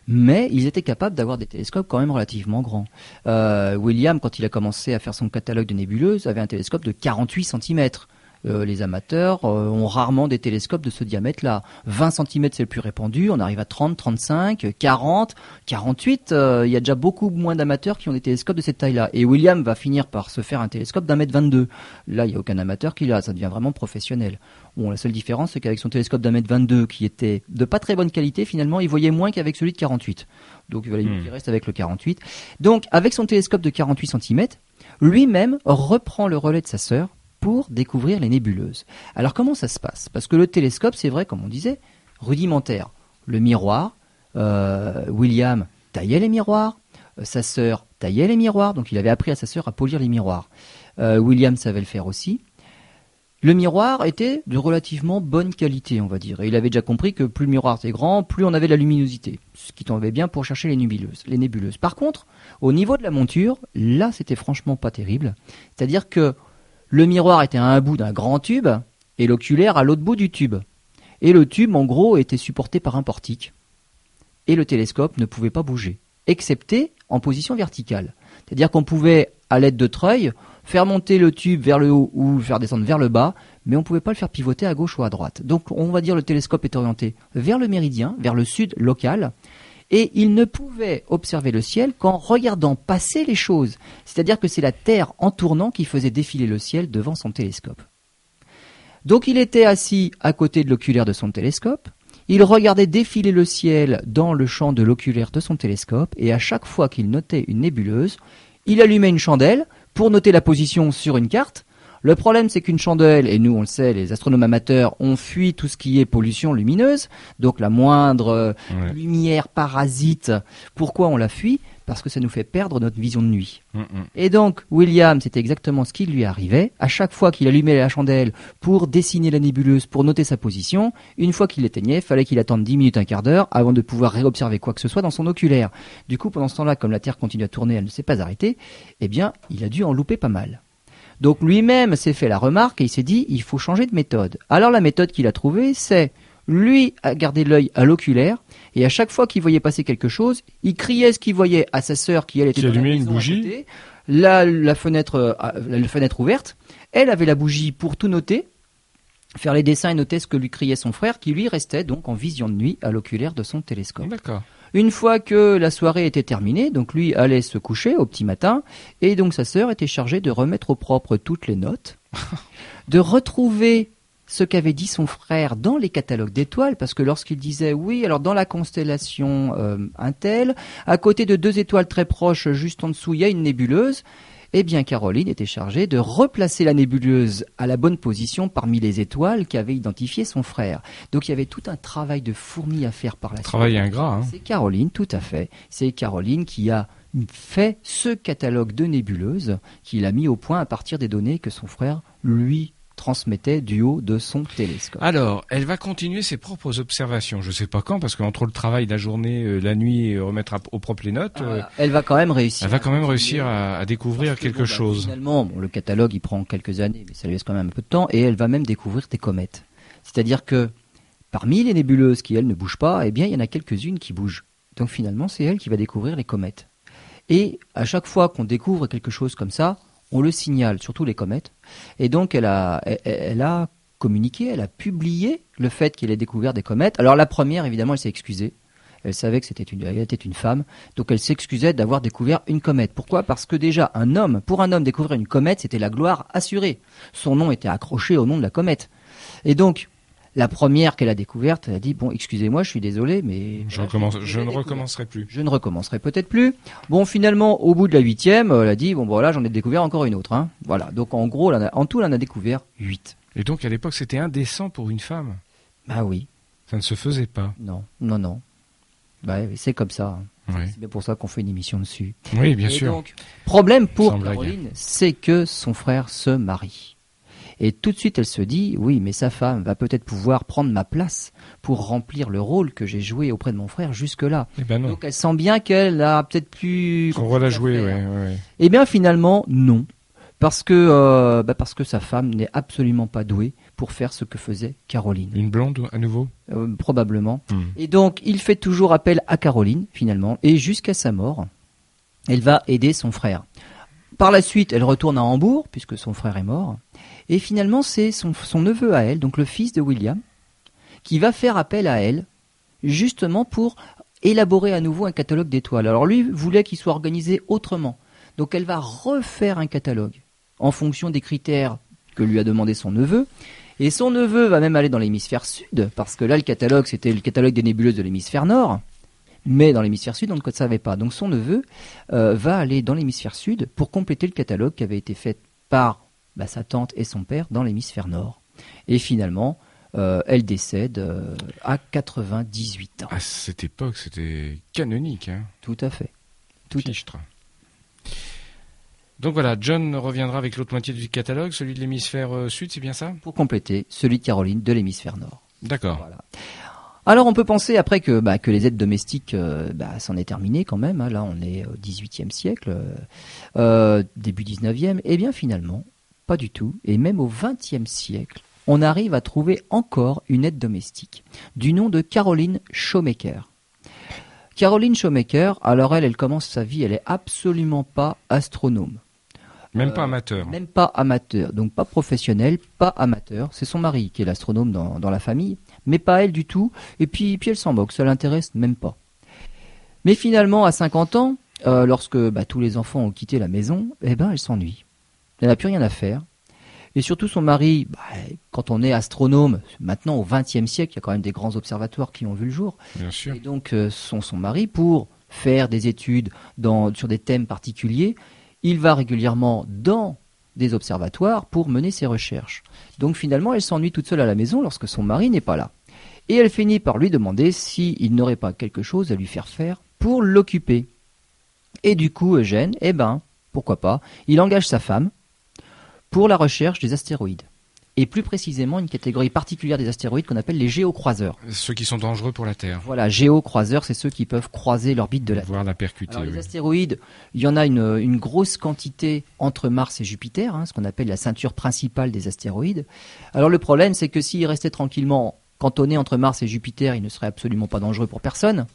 Mais ils étaient capables d'avoir des télescopes quand même relativement grands. Euh, William, quand il a commencé à faire son catalogue de nébuleuses, avait un télescope de quarante-huit centimètres. Euh, les amateurs euh, ont rarement des télescopes de ce diamètre-là. vingt centimètres, c'est le plus répandu. On arrive à trente, trente-cinq, quarante, quarante-huit. Euh, il y a déjà beaucoup moins d'amateurs qui ont des télescopes de cette taille-là. Et William va finir par se faire un télescope d'un mètre vingt-deux. Là, il n'y a aucun amateur qui l'a. Ça devient vraiment professionnel. Bon, la seule différence, c'est qu'avec son télescope d'un mètre vingt-deux, qui était de pas très bonne qualité, finalement, il voyait moins qu'avec celui de quarante-huit. Donc, il, mmh. il reste avec le quarante-huit. Donc, avec son télescope de quarante-huit centimètres, lui-même reprend le relais de sa sœur pour découvrir les nébuleuses. Alors, comment ça se passe? Parce que le télescope, c'est vrai, comme on disait, rudimentaire. Le miroir, euh, William taillait les miroirs, euh, sa sœur taillait les miroirs, donc il avait appris à sa sœur à polir les miroirs. Euh, William savait le faire aussi. Le miroir était de relativement bonne qualité, on va dire. Et il avait déjà compris que plus le miroir était grand, plus on avait de la luminosité, ce qui tombait bien pour chercher les nébuleuses. Les nébuleuses. Par contre, au niveau de la monture, là, c'était franchement pas terrible. C'est-à-dire que le miroir était à un bout d'un grand tube et l'oculaire à l'autre bout du tube. Et le tube, en gros, était supporté par un portique. Et le télescope ne pouvait pas bouger, excepté en position verticale. C'est-à-dire qu'on pouvait, à l'aide de treuils, faire monter le tube vers le haut ou le faire descendre vers le bas, mais on ne pouvait pas le faire pivoter à gauche ou à droite. Donc on va dire le télescope est orienté vers le méridien, vers le sud local, et il ne pouvait observer le ciel qu'en regardant passer les choses. C'est-à-dire que c'est la Terre en tournant qui faisait défiler le ciel devant son télescope. Donc il était assis à côté de l'oculaire de son télescope, il regardait défiler le ciel dans le champ de l'oculaire de son télescope, et à chaque fois qu'il notait une nébuleuse, il allumait une chandelle pour noter la position sur une carte. Le problème, c'est qu'une chandelle, et nous on le sait, les astronomes amateurs, on fuit tout ce qui est pollution lumineuse, donc la moindre ouais. lumière parasite. Pourquoi on la fuit? Parce que ça nous fait perdre notre vision de nuit. Mmh. Et donc, William, c'était exactement ce qui lui arrivait. À chaque fois qu'il allumait la chandelle pour dessiner la nébuleuse, pour noter sa position, une fois qu'il l'éteignait, il fallait qu'il attende dix minutes, un quart d'heure, avant de pouvoir réobserver quoi que ce soit dans son oculaire. Du coup, pendant ce temps-là, comme la Terre continue à tourner, elle ne s'est pas arrêtée, eh bien, il a dû en louper pas mal. Donc lui-même s'est fait la remarque et il s'est dit il faut changer de méthode. Alors la méthode qu'il a trouvée, c'est lui garder l'œil à l'oculaire et à chaque fois qu'il voyait passer quelque chose, il criait ce qu'il voyait à sa sœur qui elle était dans la maison une bougie. À côté, la, la fenêtre, la fenêtre ouverte. Elle avait la bougie pour tout noter, faire les dessins et noter ce que lui criait son frère qui lui restait donc en vision de nuit à l'oculaire de son télescope. D'accord. Une fois que la soirée était terminée, donc lui allait se coucher au petit matin, et donc sa sœur était chargée de remettre au propre toutes les notes, de retrouver ce qu'avait dit son frère dans les catalogues d'étoiles, parce que lorsqu'il disait oui, alors dans la constellation euh, un tel, à côté de deux étoiles très proches, juste en dessous, il y a une nébuleuse, eh bien Caroline était chargée de replacer la nébuleuse à la bonne position parmi les étoiles qu'avait identifié son frère. Donc il y avait tout un travail de fourmi à faire par la suite. Travail ingrat. Hein. C'est Caroline, tout à fait. C'est Caroline qui a fait ce catalogue de nébuleuses qu'il a mis au point à partir des données que son frère lui transmettait du haut de son télescope. Alors, elle va continuer ses propres observations. Je ne sais pas quand, parce qu'entre le travail, la journée, euh, la nuit, et remettre à, au propre les notes... Euh, ah, elle va quand même réussir. Elle va quand même réussir à, à découvrir que, quelque bon, chose. Bah, finalement, bon, le catalogue, il prend quelques années, mais ça lui laisse quand même un peu de temps, et elle va même découvrir des comètes. C'est-à-dire que, parmi les nébuleuses qui, elles, ne bougent pas, eh bien, il y en a quelques-unes qui bougent. Donc finalement, c'est elle qui va découvrir les comètes. Et à chaque fois qu'on découvre quelque chose comme ça, on le signale, surtout les comètes. Et donc, elle a, elle, elle a communiqué, elle a publié le fait qu'elle ait découvert des comètes. Alors, la première, évidemment, elle s'est excusée. Elle savait que c'était une, elle était une femme. Donc, elle s'excusait d'avoir découvert une comète. Pourquoi? Parce que déjà, un homme, pour un homme, découvrir une comète, c'était la gloire assurée. Son nom était accroché au nom de la comète. Et donc, la première qu'elle a découverte, elle a dit « Bon, excusez-moi, je suis désolé, mais... » Je, recommence, je ne recommencerai plus. Je ne recommencerai peut-être plus. Bon, finalement, au bout de la huitième, elle a dit « Bon, voilà, j'en ai découvert encore une autre. Hein. » Voilà, donc en gros, en, en tout, elle en a découvert huit. Et donc, à l'époque, c'était indécent pour une femme? Bah oui. Ça ne se faisait pas? Non, non, non. Bah, c'est comme ça. Hein. Oui. C'est bien pour ça qu'on fait une émission dessus. Oui, bien Et sûr. Donc, problème pour Caroline, c'est que son frère se marie. Et tout de suite, elle se dit, oui, mais sa femme va peut-être pouvoir prendre ma place pour remplir le rôle que j'ai joué auprès de mon frère jusque-là. Eh ben non. Donc, elle sent bien qu'elle a peut-être plus... Son rôle à jouer, oui. Ouais. Eh bien, finalement, non. Parce que, euh, bah parce que sa femme n'est absolument pas douée pour faire ce que faisait Caroline. Une blonde, à nouveau ? euh, Probablement. Mmh. Et donc, il fait toujours appel à Caroline, finalement. Et jusqu'à sa mort, elle va aider son frère. Par la suite, elle retourne à Hambourg, puisque son frère est mort. Et finalement, c'est son, son neveu à elle, donc le fils de William, qui va faire appel à elle, justement pour élaborer à nouveau un catalogue d'étoiles. Alors lui voulait qu'il soit organisé autrement. Donc elle va refaire un catalogue en fonction des critères que lui a demandé son neveu. Et son neveu va même aller dans l'hémisphère sud, parce que là, le catalogue, c'était le catalogue des nébuleuses de l'hémisphère nord. Mais dans l'hémisphère sud, on ne le savait pas. Donc son neveu euh, va aller dans l'hémisphère sud pour compléter le catalogue qui avait été fait par... Bah, sa tante et son père dans l'hémisphère nord. Et finalement, euh, elle décède euh, à quatre-vingt-dix-huit ans. À cette époque, c'était canonique. Hein. Tout à fait. Tout Fichtre. À fait. Donc voilà, John reviendra avec l'autre moitié du catalogue, celui de l'hémisphère sud, c'est bien ça? Pour compléter, celui de Caroline de l'hémisphère nord. D'accord. Voilà. Alors on peut penser après que, bah, que les aides domestiques, euh, bah, c'en est terminé quand même. Hein. Là, on est au dix-huitième siècle, euh, début dix-neuvième. Et bien finalement... Pas du tout. Et même au vingtième siècle, on arrive à trouver encore une aide domestique du nom de Caroline Shoemaker. Caroline Shoemaker, alors elle, elle commence sa vie, elle est absolument pas astronome. Même euh, pas amateur. Même pas amateur, donc pas professionnel, pas amateur. C'est son mari qui est l'astronome dans, dans la famille, mais pas elle du tout. Et puis, puis elle s'en moque, ça l'intéresse même pas. Mais finalement, à cinquante ans, euh, lorsque bah, tous les enfants ont quitté la maison, eh ben, elle s'ennuie. Elle n'a plus rien à faire. Et surtout, son mari, bah, quand on est astronome, maintenant au vingtième siècle, il y a quand même des grands observatoires qui ont vu le jour. Bien sûr. Et donc, son, son mari, pour faire des études dans, sur des thèmes particuliers, il va régulièrement dans des observatoires pour mener ses recherches. Donc finalement, elle s'ennuie toute seule à la maison lorsque son mari n'est pas là. Et elle finit par lui demander s'il n'aurait pas quelque chose à lui faire faire pour l'occuper. Et du coup, Eugène, eh ben, pourquoi pas, il engage sa femme pour la recherche des astéroïdes, et plus précisément une catégorie particulière des astéroïdes qu'on appelle les géocroiseurs. Ceux qui sont dangereux pour la Terre. Voilà, géocroiseurs, c'est ceux qui peuvent croiser l'orbite de la Terre. Voir la percuter. Alors, oui. Les astéroïdes, il y en a une, une grosse quantité entre Mars et Jupiter, hein, ce qu'on appelle la ceinture principale des astéroïdes. Alors le problème, c'est que s'ils restaient tranquillement cantonnés entre Mars et Jupiter, ils ne seraient absolument pas dangereux pour personne.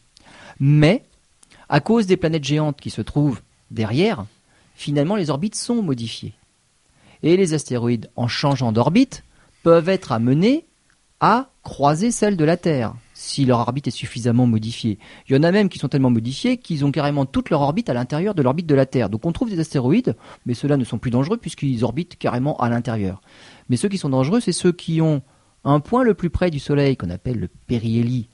Mais, à cause des planètes géantes qui se trouvent derrière, finalement les orbites sont modifiées. Et les astéroïdes, en changeant d'orbite, peuvent être amenés à croiser celle de la Terre, si leur orbite est suffisamment modifiée. Il y en a même qui sont tellement modifiés qu'ils ont carrément toute leur orbite à l'intérieur de l'orbite de la Terre. Donc on trouve des astéroïdes, mais ceux-là ne sont plus dangereux puisqu'ils orbitent carrément à l'intérieur. Mais ceux qui sont dangereux, c'est ceux qui ont un point le plus près du Soleil, qu'on appelle le périhélie,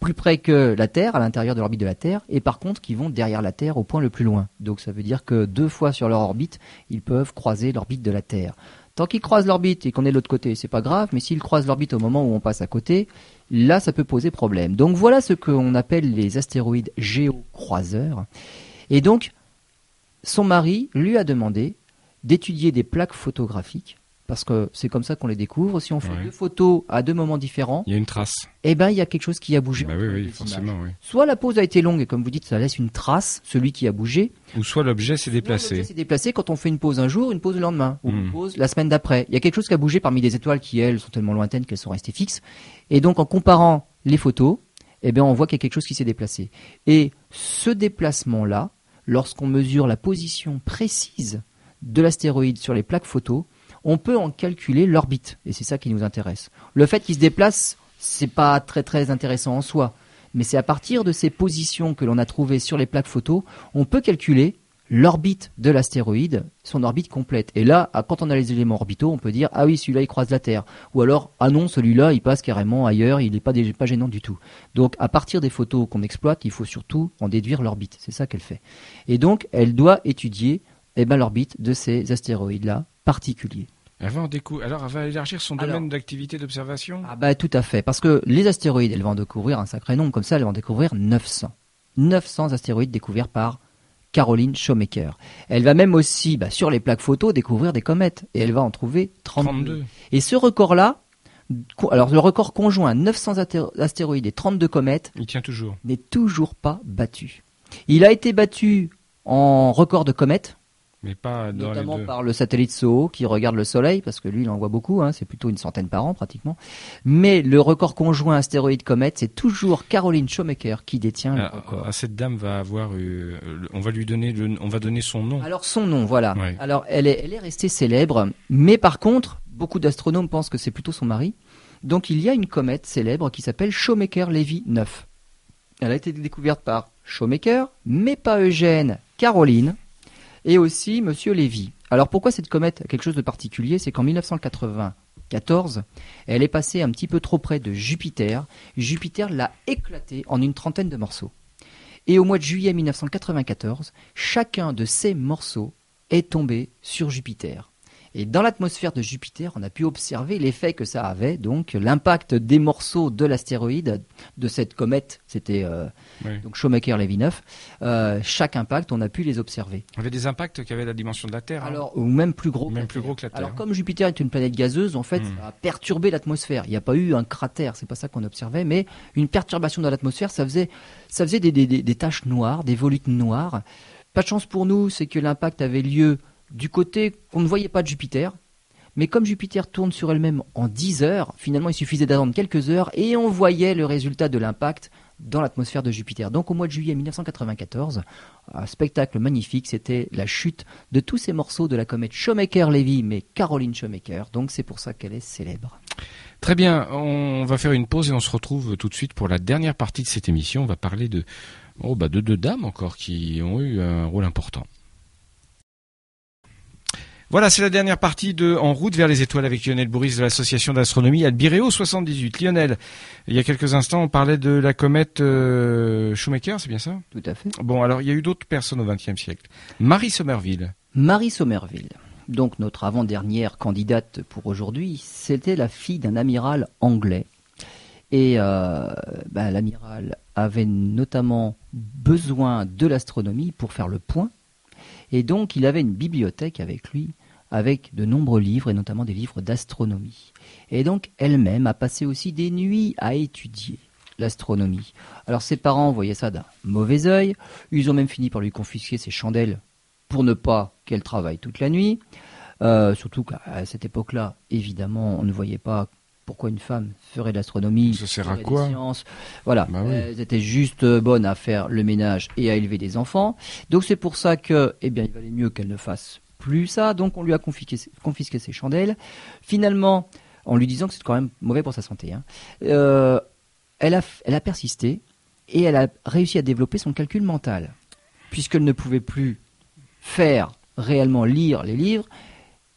plus près que la Terre, à l'intérieur de l'orbite de la Terre, et par contre qui vont derrière la Terre au point le plus loin. Donc ça veut dire que deux fois sur leur orbite, ils peuvent croiser l'orbite de la Terre. Tant qu'ils croisent l'orbite et qu'on est de l'autre côté, c'est pas grave, mais s'ils croisent l'orbite au moment où on passe à côté, là ça peut poser problème. Donc voilà ce qu'on appelle les astéroïdes géocroiseurs. Et donc, son mari lui a demandé d'étudier des plaques photographiques, parce que c'est comme ça qu'on les découvre. Si on fait ouais. deux photos à deux moments différents, il y a une trace. Eh ben, il y a quelque chose qui a bougé. Bah oui, oui, forcément, oui. Soit la pause a été longue et comme vous dites, ça laisse une trace, celui qui a bougé. Ou soit l'objet s'est déplacé. L'objet s'est déplacé quand on fait une pause un jour, une pause le lendemain, ou mmh. une pause la semaine d'après. Il y a quelque chose qui a bougé parmi les étoiles qui, elles, sont tellement lointaines qu'elles sont restées fixes. Et donc, en comparant les photos, eh ben, on voit qu'il y a quelque chose qui s'est déplacé. Et ce déplacement-là, lorsqu'on mesure la position précise de l'astéroïde sur les plaques photos, on peut en calculer l'orbite, et c'est ça qui nous intéresse. Le fait qu'il se déplace, c'est pas très très intéressant en soi, mais c'est à partir de ces positions que l'on a trouvées sur les plaques photos, on peut calculer l'orbite de l'astéroïde, son orbite complète. Et là, quand on a les éléments orbitaux, on peut dire « Ah oui, celui-là, il croise la Terre ». Ou alors « Ah non, celui-là, il passe carrément ailleurs, il n'est pas, pas gênant du tout ». Donc, à partir des photos qu'on exploite, il faut surtout en déduire l'orbite. C'est ça qu'elle fait. Et donc, elle doit étudier eh ben, l'orbite de ces astéroïdes-là. Particulier. Elle va en découvrir. Alors, elle va élargir son Alors, domaine d'activité d'observation ? Ah bah tout à fait, parce que les astéroïdes, elle va en découvrir un sacré nombre, comme ça, elle va en découvrir neuf cents. neuf cents astéroïdes découverts par Caroline Shoemaker. Elle va même aussi, bah, sur les plaques photos, découvrir des comètes, et elle va en trouver trente-deux. trente-deux. Et ce record-là, alors le record conjoint, neuf cents astéroïdes et trente-deux comètes, il tient toujours. N'est toujours pas battu. Il a été battu en record de comètes, mais pas dans notamment les deux. Par le satellite S O H O qui regarde le Soleil, parce que lui il en voit beaucoup, hein, c'est plutôt une centaine par an pratiquement. Mais le record conjoint astéroïde-comète, c'est toujours Caroline Shoemaker qui détient le ah, record. Ah, cette dame va avoir, eu, on va lui donner, le, on va donner son nom. Alors son nom, voilà. Ouais. Alors elle est, elle est restée célèbre, mais par contre, beaucoup d'astronomes pensent que c'est plutôt son mari. Donc il y a une comète célèbre qui s'appelle Shoemaker-Levy neuf. Elle a été découverte par Shoemaker, mais pas Eugène, Caroline. Et aussi Monsieur Lévy. Alors pourquoi cette comète a quelque chose de particulier ? C'est qu'en mille neuf cent quatre-vingt-quatorze, elle est passée un petit peu trop près de Jupiter. Jupiter l'a éclatée en une trentaine de morceaux. Et au mois de juillet mille neuf cent quatre-vingt-quatorze, chacun de ces morceaux est tombé sur Jupiter. Et dans l'atmosphère de Jupiter, on a pu observer l'effet que ça avait, donc l'impact des morceaux de l'astéroïde, de cette comète, c'était euh, oui. donc Shoemaker-Levy neuf, euh, chaque impact, on a pu les observer. Il y avait des impacts qui avaient la dimension de la Terre. Alors, hein. Ou même plus gros, même plus gros que la Terre. Alors, comme Jupiter est une planète gazeuse, en fait, mmh. ça a perturbé l'atmosphère. Il n'y a pas eu un cratère, c'est pas ça qu'on observait, mais une perturbation dans l'atmosphère, ça faisait, ça faisait des, des, des, des taches noires, des volutes noires. Pas de chance pour nous, c'est que l'impact avait lieu du côté qu'on ne voyait pas de Jupiter, mais comme Jupiter tourne sur elle-même en dix heures, finalement il suffisait d'attendre quelques heures et on voyait le résultat de l'impact dans l'atmosphère de Jupiter. Donc au mois de juillet mille neuf cent quatre-vingt-quatorze, un spectacle magnifique, c'était la chute de tous ces morceaux de la comète Shoemaker-Levy, mais Caroline Shoemaker, donc c'est pour ça qu'elle est célèbre. Très bien, on va faire une pause et on se retrouve tout de suite pour la dernière partie de cette émission. On va parler de, oh bah de deux dames encore qui ont eu un rôle important. Voilà, c'est la dernière partie de En route vers les étoiles avec Lionel Bourris de l'association d'astronomie Albireo soixante-dix-huit. Lionel, il y a quelques instants, on parlait de la comète euh, Shoemaker, c'est bien ça ? Tout à fait. Bon, alors il y a eu d'autres personnes au vingtième siècle. Marie Somerville. Marie Somerville, donc notre avant-dernière candidate pour aujourd'hui, c'était la fille d'un amiral anglais. Et euh, ben, l'amiral avait notamment besoin de l'astronomie pour faire le point. Et donc, il avait une bibliothèque avec lui, avec de nombreux livres, et notamment des livres d'astronomie. Et donc, elle-même a passé aussi des nuits à étudier l'astronomie. Alors, ses parents voyaient ça d'un mauvais œil. Ils ont même fini par lui confisquer ses chandelles pour ne pas qu'elle travaille toute la nuit. Euh, surtout qu'à cette époque-là, évidemment, on ne voyait pas pourquoi une femme ferait de l'astronomie. Ça sert à quoi ? Des sciences. Voilà, bah oui. Elles étaient juste bonnes à faire le ménage et à élever des enfants. Donc c'est pour ça que, eh bien, il valait mieux qu'elle ne fasse plus ça. Donc on lui a confisqué, confisqué ses chandelles. Finalement, en lui disant que c'est quand même mauvais pour sa santé, hein, euh, elle a, elle a persisté et elle a réussi à développer son calcul mental, puisqu'elle ne pouvait plus faire réellement lire les livres.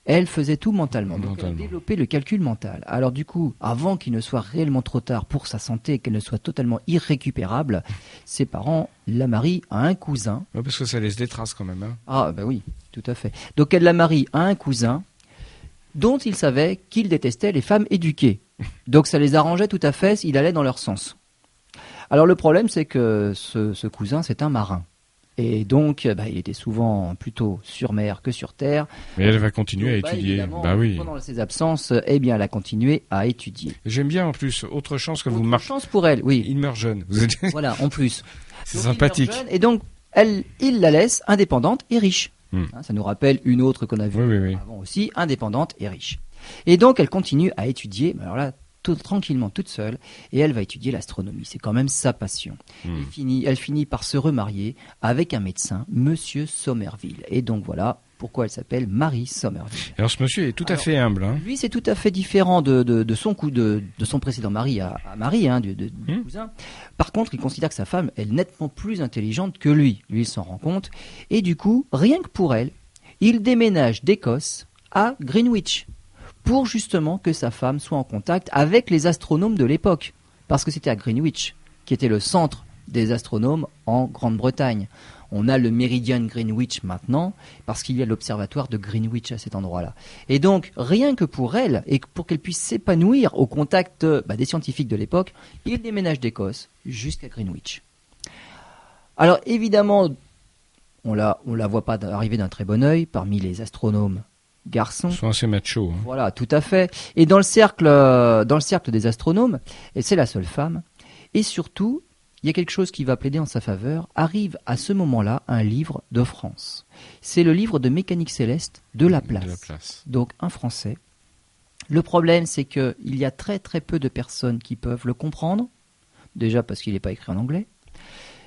Elle faisait tout mentalement, donc mentalement. Elle développait le calcul mental. Alors du coup, avant qu'il ne soit réellement trop tard pour sa santé et qu'elle ne soit totalement irrécupérable, ses parents la marient à un cousin. Ouais, parce que ça laisse des traces quand même. Hein. Ah bah oui, tout à fait. Donc elle la marie à un cousin dont il savait qu'il détestait les femmes éduquées. Donc ça les arrangeait tout à fait, il allait dans leur sens. Alors le problème c'est que ce, ce cousin c'est un marin. Et donc, bah, il était souvent plutôt sur mer que sur terre. Mais elle va continuer donc, à bah, étudier. Bah, oui. Pendant ses absences, eh bien, elle a continué à étudier. J'aime bien en plus. Autre chance que autre vous marquez. Chance pour elle, oui. Il meurt jeune. Vous êtes... Voilà, en plus. C'est donc, sympathique. Et donc, elle, il la laisse indépendante et riche. Hmm. Hein, ça nous rappelle une autre qu'on a vue oui, oui, oui. avant aussi, indépendante et riche. Et donc, elle continue à étudier. Alors là, tout, tranquillement toute seule, et elle va étudier l'astronomie. C'est quand même sa passion. Mmh. Elle finit, elle finit par se remarier avec un médecin, Monsieur Somerville. Et donc voilà pourquoi elle s'appelle Marie Somerville. Alors ce monsieur est tout Alors, à fait humble. Hein. Lui, c'est tout à fait différent de, de, de, son, coup, de, de son précédent mari à, à Marie, hein, du, de, du mmh. cousin. Par contre, il considère que sa femme est nettement plus intelligente que lui. Lui, il s'en rend compte. Et du coup, rien que pour elle, il déménage d'Écosse à Greenwich, pour justement que sa femme soit en contact avec les astronomes de l'époque. Parce que c'était à Greenwich, qui était le centre des astronomes en Grande-Bretagne. On a le méridien Greenwich maintenant, parce qu'il y a l'observatoire de Greenwich à cet endroit-là. Et donc, rien que pour elle, et pour qu'elle puisse s'épanouir au contact bah, des scientifiques de l'époque, il déménage d'Écosse jusqu'à Greenwich. Alors évidemment, on la, on la voit pas arriver d'un très bon œil parmi les astronomes garçons. Ils sont assez machos. Hein. Voilà, tout à fait. Et dans le cercle, euh, dans le cercle des astronomes, et c'est la seule femme. Et surtout, il y a quelque chose qui va plaider en sa faveur. Arrive à ce moment-là un livre de France. C'est le livre de mécanique céleste de Laplace. De Laplace. Donc un Français. Le problème, c'est qu'il y a très très peu de personnes qui peuvent le comprendre. Déjà parce qu'il n'est pas écrit en anglais.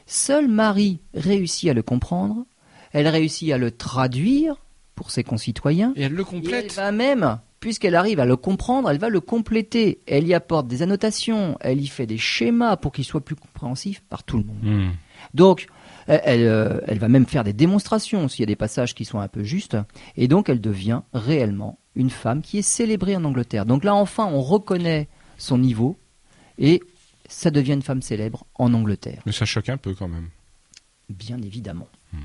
Seule Marie réussit à le comprendre. Elle réussit à le traduire pour ses concitoyens. Et elle le complète. Et elle va même, puisqu'elle arrive à le comprendre, elle va le compléter. Elle y apporte des annotations, elle y fait des schémas pour qu'ils soient plus compréhensifs par tout le monde. Mmh. Donc, elle, elle, elle va même faire des démonstrations s'il y a des passages qui sont un peu justes. Et donc, elle devient réellement une femme qui est célébrée en Angleterre. Donc là, enfin, on reconnaît son niveau et ça devient une femme célèbre en Angleterre. Mais ça choque un peu quand même. Bien évidemment. Mmh.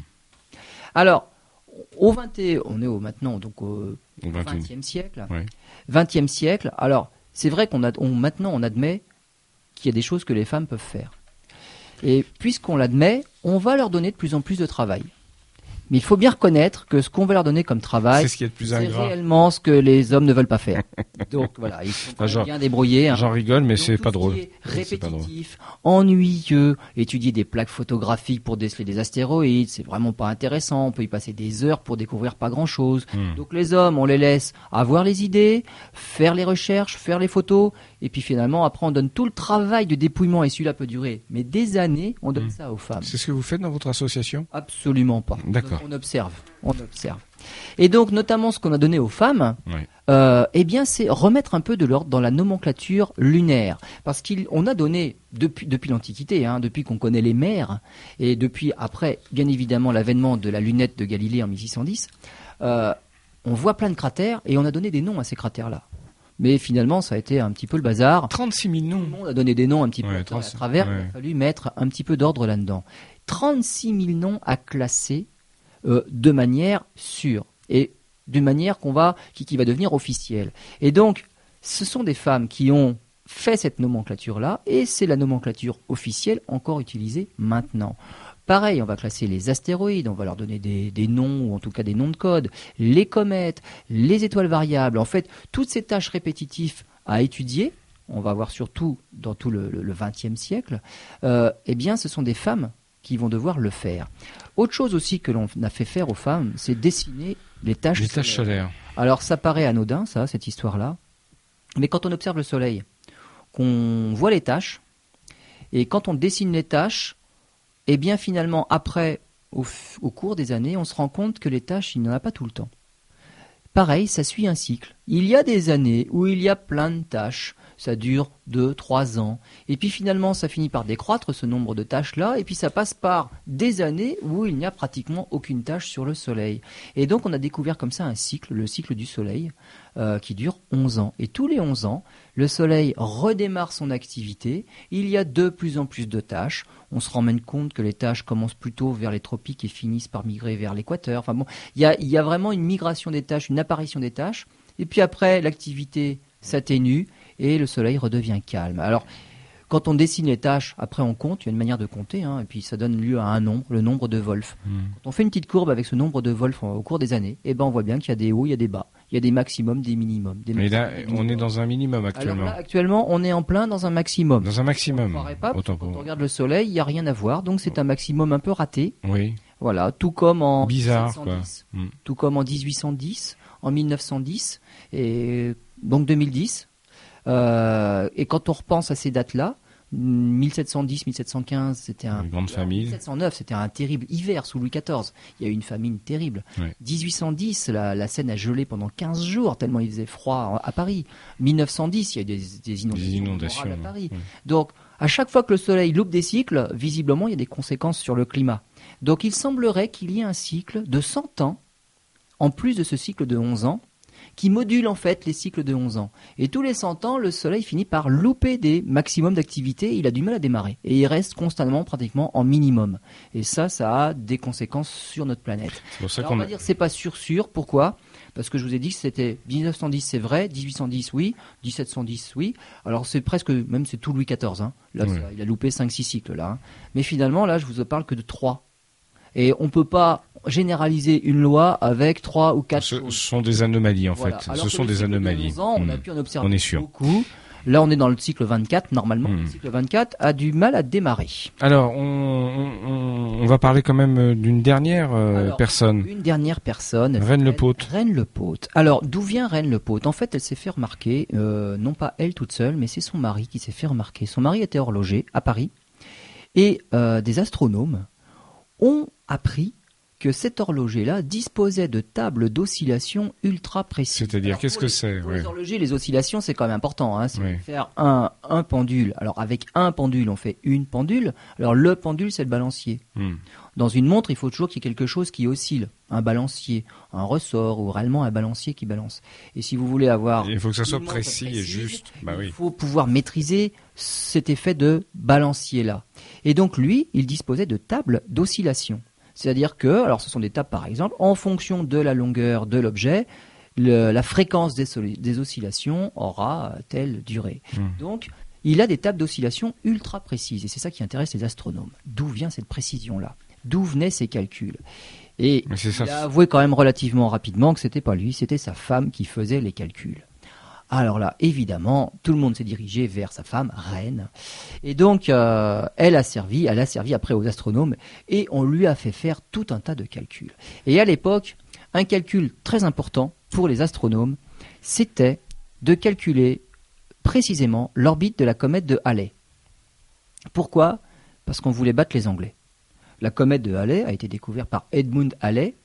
Alors, Au 20e, on est au, maintenant donc au XXe siècle. Ouais. XXe siècle. Alors, c'est vrai qu'on a, on, maintenant on admet qu'il y a des choses que les femmes peuvent faire. Et puisqu'on l'admet, on va leur donner de plus en plus de travail. Mais il faut bien reconnaître que ce qu'on va leur donner comme travail, c'est, ce qui est, de plus c'est réellement ce que les hommes ne veulent pas faire. Donc voilà, ils sont ah, genre, bien débrouillés. Hein. J'en rigole, mais donc, c'est, pas drôle. Répétitif, c'est pas drôle. Répétitif, ennuyeux, étudier des plaques photographiques pour déceler des astéroïdes, c'est vraiment pas intéressant. On peut y passer des heures pour découvrir pas grand-chose. Hmm. Donc les hommes, on les laisse avoir les idées, faire les recherches, faire les photos, et puis finalement, après, on donne tout le travail de dépouillement, et celui-là peut durer, mais des années, on donne hmm. ça aux femmes. C'est ce que vous faites dans votre association ? Absolument pas. D'accord. On observe, on observe. Et donc, notamment ce qu'on a donné aux femmes, oui. euh, eh bien, c'est remettre un peu de l'ordre dans la nomenclature lunaire. Parce qu'on a donné, depuis, depuis l'Antiquité, hein, depuis qu'on connaît les mers, et depuis, après, bien évidemment, l'avènement de la lunette de Galilée en mille six cent dix, euh, on voit plein de cratères et on a donné des noms à ces cratères-là. Mais finalement, ça a été un petit peu le bazar. trente-six mille noms. Tout le monde a donné des noms un petit ouais, peu trente, à travers. Ouais. Il a fallu mettre un petit peu d'ordre là-dedans. trente-six mille noms à classer Euh, de manière sûre et d'une manière qu'on va, qui, qui va devenir officielle. Et donc, ce sont des femmes qui ont fait cette nomenclature-là et c'est la nomenclature officielle encore utilisée maintenant. Pareil, on va classer les astéroïdes, on va leur donner des, des noms ou en tout cas des noms de code, les comètes, les étoiles variables. En fait, toutes ces tâches répétitives à étudier, on va voir surtout dans tout le, le, le vingtième siècle, euh, eh bien, ce sont des femmes qui vont devoir le faire. Autre chose aussi que l'on a fait faire aux femmes, c'est dessiner les taches, les taches solaires. solaires. Alors ça paraît anodin, ça, cette histoire-là, mais quand on observe le soleil, qu'on voit les taches, et quand on dessine les taches, eh bien finalement, après, au, au cours des années, on se rend compte que les taches, il n'y en a pas tout le temps. Pareil, ça suit un cycle. Il y a des années où il y a plein de taches ça dure deux, trois ans. Et puis finalement, ça finit par décroître, ce nombre de tâches-là, et puis ça passe par des années où il n'y a pratiquement aucune tâche sur le Soleil. Et donc on a découvert comme ça un cycle, le cycle du Soleil, euh, qui dure onze ans. Et tous les onze ans, le Soleil redémarre son activité, il y a de plus en plus de tâches, on se rend même compte que les tâches commencent plutôt vers les tropiques et finissent par migrer vers l'équateur. Enfin bon, il y a, y a vraiment une migration des tâches, une apparition des tâches, et puis après l'activité s'atténue, et le soleil redevient calme. Alors, quand on dessine les tâches, après on compte, il y a une manière de compter, hein, et puis ça donne lieu à un nombre, le nombre de Wolf. Mmh. Quand on fait une petite courbe avec ce nombre de Wolf au cours des années, eh ben on voit bien qu'il y a des hauts, il y a des bas, il y a des maximums, des minimums. Des Mais là, on est dans un minimum actuellement. Alors là, actuellement, on est en plein dans un maximum. Dans un maximum. On ne pas, autant quand on regarde le soleil, il n'y a rien à voir, donc c'est un maximum un peu raté. Oui. Voilà, tout comme en Bizarre, mille sept cent dix, quoi. Mmh. Tout comme en dix-huit cent dix, en mille neuf cent dix, et donc deux mille dix. Euh, et quand on repense à ces dates-là, mille sept cent dix, mille sept cent quinze, c'était un... Une grande famine. mille sept cent neuf, c'était un terrible hiver sous Louis quatorze. Il y a eu une famine terrible. Ouais. mille huit cent dix, la, la Seine a gelé pendant quinze jours, tellement il faisait froid à Paris. mille neuf cent dix, il y a eu des, des inondations, des inondations à Paris. Ouais. Donc, à chaque fois que le soleil loupe des cycles, visiblement, il y a des conséquences sur le climat. Donc, il semblerait qu'il y ait un cycle de cent ans, en plus de ce cycle de onze ans, qui module en fait les cycles de onze ans. Et tous les cent ans, le soleil finit par louper des maximums d'activité, il a du mal à démarrer. Et il reste constamment pratiquement en minimum. Et ça, ça a des conséquences sur notre planète. C'est pour ça Alors qu'on... on va dire que c'est pas sûr sûr, pourquoi ? Parce que je vous ai dit que c'était mille neuf cent dix, c'est vrai, mille huit cent dix, oui, mille sept cent dix, oui. Alors c'est presque, même c'est tout Louis quatorze, hein. Là, oui. ça, il a loupé cinq six cycles, là. Hein. Mais finalement, là, je vous parle que de trois. Et on peut pas généraliser une loi avec trois ou quatre. Ce sont des anomalies en voilà. fait. Alors ce sont des anomalies. De ans, on mmh. a pu en observer on est sûr. beaucoup. Là, on est dans le cycle vingt-quatre. Normalement, mmh. le cycle vingt-quatre a du mal à démarrer. Alors, on, on, on va parler quand même d'une dernière euh, Alors, personne. Une dernière personne. Reine Lepaute. Reine Lepaute. Alors, d'où vient Reine Lepaute ? En fait, elle s'est fait remarquer, euh, non pas elle toute seule, mais c'est son mari qui s'est fait remarquer. Son mari était horloger à Paris, et euh, des astronomes ont appris que cet horloger-là disposait de tables d'oscillation ultra précises. C'est-à-dire, alors, qu'est-ce que les, c'est Pour ouais. les horlogers, les oscillations, c'est quand même important. Hein, c'est oui. faire un, un pendule. Alors, avec un pendule, on fait une pendule. Alors, le pendule, c'est le balancier. Hmm. Dans une montre, il faut toujours qu'il y ait quelque chose qui oscille. Un balancier, un ressort, ou réellement un balancier qui balance. Et si vous voulez avoir... Il faut que ça soit précis précise, et juste. Bah il oui. faut pouvoir maîtriser cet effet de balancier-là. Et donc, lui, il disposait de tables d'oscillation. C'est-à-dire que, alors ce sont des tables par exemple, en fonction de la longueur de l'objet, le, la fréquence des, soli- des oscillations aura telle durée. Mmh. Donc, il a des tables d'oscillation ultra précises, et c'est ça qui intéresse les astronomes. D'où vient cette précision-là ? D'où venaient ces calculs ? Et il ça. a avoué quand même relativement rapidement que c'était pas lui, c'était sa femme qui faisait les calculs. Alors là, évidemment, tout le monde s'est dirigé vers sa femme, Reine. Et donc, euh, elle a servi, elle a servi après aux astronomes, et on lui a fait faire tout un tas de calculs. Et à l'époque, un calcul très important pour les astronomes, c'était de calculer précisément l'orbite de la comète de Halley. Pourquoi ? Parce qu'on voulait battre les Anglais. La comète de Halley a été découverte par Edmund Halley,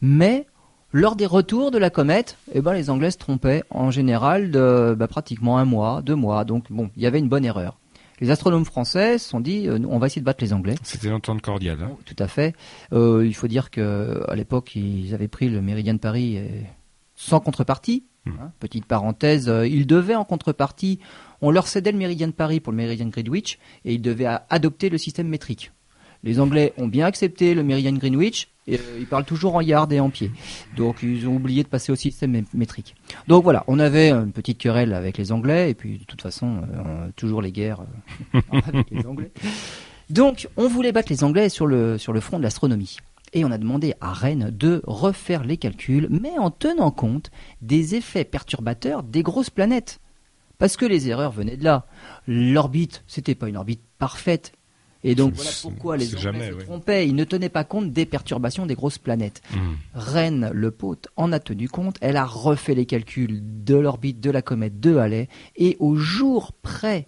mais... lors des retours de la comète, eh ben, les Anglais se trompaient en général de bah, pratiquement un mois, deux mois. Donc bon, il y avait une bonne erreur. Les astronomes français se sont dit, euh, on va essayer de battre les Anglais. C'était l'entente cordiale. Hein. Tout à fait. Euh, il faut dire qu'à l'époque, ils avaient pris le méridien de Paris et... sans contrepartie. Mmh. Hein, petite parenthèse, euh, ils devaient en contrepartie, on leur cédait le méridien de Paris pour le méridien de Greenwich et ils devaient à, adopter le système métrique. Les Anglais ont bien accepté le méridien de Greenwich. Et, euh, ils parlent toujours en yard et en pied. Donc, ils ont oublié de passer au système métrique. Donc, voilà, on avait une petite querelle avec les Anglais. Et puis, de toute façon, euh, toujours les guerres euh, avec les Anglais. Donc, on voulait battre les Anglais sur le, sur le front de l'astronomie. Et on a demandé à Reine de refaire les calculs, mais en tenant compte des effets perturbateurs des grosses planètes. Parce que les erreurs venaient de là. L'orbite, c'était pas une orbite parfaite. Et donc voilà pourquoi les Anglais se ouais. trompaient, ils ne tenaient pas compte des perturbations des grosses planètes. Mmh. Reine Lepaute en a tenu compte, elle a refait les calculs de l'orbite de la comète de Halley, et au jour près,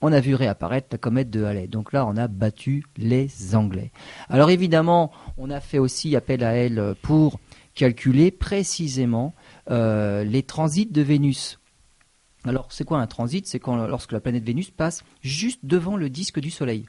on a vu réapparaître la comète de Halley. Donc là, on a battu les Anglais. Alors évidemment, on a fait aussi appel à elle pour calculer précisément euh, les transits de Vénus. Alors, c'est quoi un transit? C'est quand lorsque la planète Vénus passe juste devant le disque du Soleil.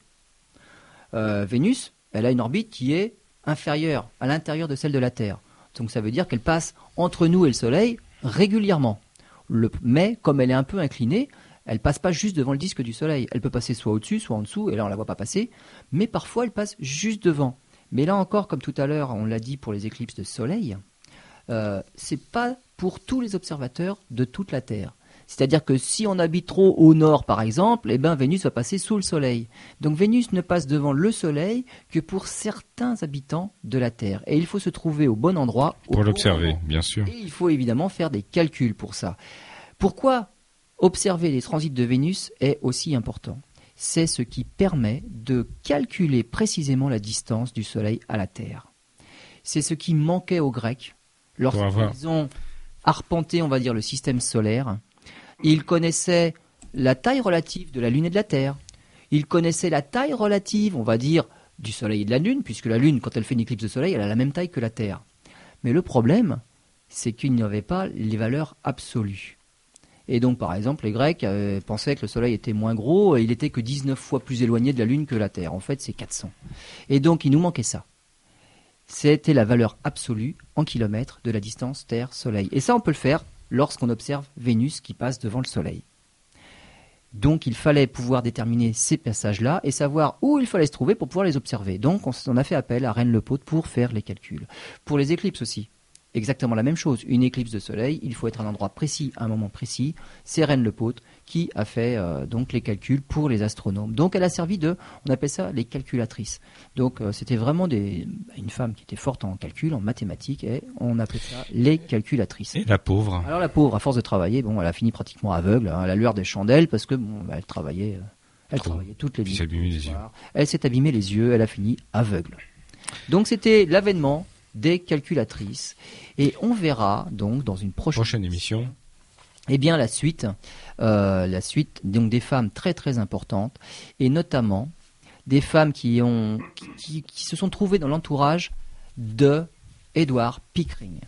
Euh, Vénus, elle a une orbite qui est inférieure à l'intérieur de celle de la Terre. Donc ça veut dire qu'elle passe entre nous et le Soleil régulièrement. Le, mais comme elle est un peu inclinée, elle ne passe pas juste devant le disque du Soleil. Elle peut passer soit au-dessus, soit en dessous, et là on ne la voit pas passer. Mais parfois elle passe juste devant. Mais là encore, comme tout à l'heure, on l'a dit pour les éclipses de Soleil, euh, ce n'est pas pour tous les observateurs de toute la Terre. C'est-à-dire que si on habite trop au nord, par exemple, eh ben Vénus va passer sous le Soleil. Donc Vénus ne passe devant le Soleil que pour certains habitants de la Terre. Et il faut se trouver au bon endroit. Pour l'observer, bien sûr. Et il faut évidemment faire des calculs pour ça. Pourquoi observer les transits de Vénus est aussi important? C'est ce qui permet de calculer précisément la distance du Soleil à la Terre. C'est ce qui manquait aux Grecs lorsqu'ils ont arpenté, on va dire, le système solaire. Ils connaissaient la taille relative de la Lune et de la Terre. Ils connaissaient la taille relative, on va dire, du Soleil et de la Lune, puisque la Lune, quand elle fait une éclipse de Soleil, elle a la même taille que la Terre. Mais le problème, c'est qu'il n'y avait pas les valeurs absolues. Et donc, par exemple, les Grecs euh, pensaient que le Soleil était moins gros, et il n'était que dix-neuf fois plus éloigné de la Lune que la Terre. En fait, c'est quatre cents. Et donc, il nous manquait ça. C'était la valeur absolue en kilomètres de la distance Terre-Soleil. Et ça, on peut le faire lorsqu'on observe Vénus qui passe devant le Soleil. Donc il fallait pouvoir déterminer ces passages-là et savoir où il fallait se trouver pour pouvoir les observer. Donc on en a fait appel à Reine Lepaute pour faire les calculs. Pour les éclipses aussi, exactement la même chose. Une éclipse de Soleil, il faut être à un endroit précis, à un moment précis. C'est Reine Lepaute qui a fait euh, donc les calculs pour les astronomes. Donc elle a servi de, on appelle ça les calculatrices. Donc euh, c'était vraiment des, une femme qui était forte en calcul, en mathématiques, et on appelait ça les calculatrices. Et la pauvre. Alors la pauvre, à force de travailler, bon, elle a fini pratiquement aveugle, hein, à la lueur des chandelles, parce que bon, bah, elle travaillait, euh, elle travaillait toutes les nuits. Elle s'est abîmée les yeux, elle a fini aveugle. Donc c'était l'avènement des calculatrices. Et on verra donc dans une prochaine, prochaine émission, eh bien la suite, euh, la suite donc des femmes très très importantes, et notamment des femmes qui ont qui, qui se sont trouvées dans l'entourage de Edward Pickering.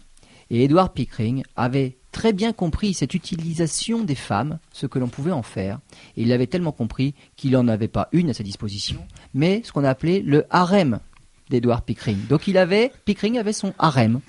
Et Edward Pickering avait très bien compris cette utilisation des femmes, ce que l'on pouvait en faire, et il l'avait tellement compris qu'il n'en avait pas une à sa disposition, mais ce qu'on a appelé le harem d'Edward Pickering. Donc il avait, Pickering avait son harem.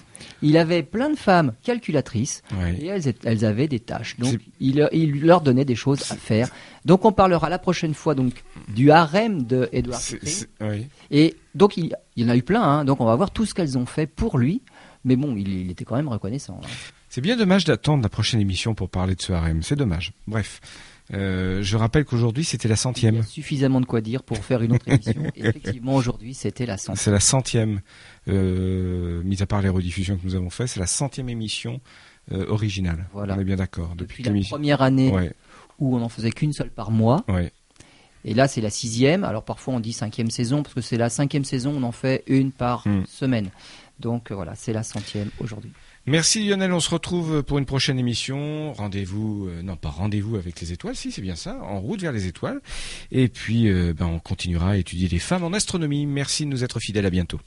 Il avait plein de femmes calculatrices, oui, et elles, elles avaient des tâches. Donc il, il leur donnait des choses à faire. Donc on parlera la prochaine fois donc du harem de Edward Pickering. Oui. Et donc il, il y en a eu plein, hein, donc on va voir tout ce qu'elles ont fait pour lui. Mais bon, il, il était quand même reconnaissant. Hein. C'est bien dommage d'attendre la prochaine émission pour parler de ce harem. C'est dommage. Bref. Euh, je rappelle qu'aujourd'hui c'était la centième. Il y a suffisamment de quoi dire pour faire une autre émission. Effectivement, aujourd'hui c'était la centième. C'est la centième, euh, mis à part les rediffusions que nous avons faites, c'est la centième émission euh, originale. Voilà. On est bien d'accord. Depuis, Depuis la première année, ouais, où on n'en faisait qu'une seule par mois. Ouais. Et là c'est la sixième. Alors parfois on dit cinquième saison parce que c'est la cinquième saison, on en fait une par mmh. semaine. Donc voilà, c'est la centième aujourd'hui. Merci Lionel, on se retrouve pour une prochaine émission. Rendez-vous, euh, non pas rendez-vous avec les étoiles, si c'est bien ça, en route vers les étoiles. Et puis euh, ben, on continuera à étudier les femmes en astronomie. Merci de nous être fidèles, à bientôt.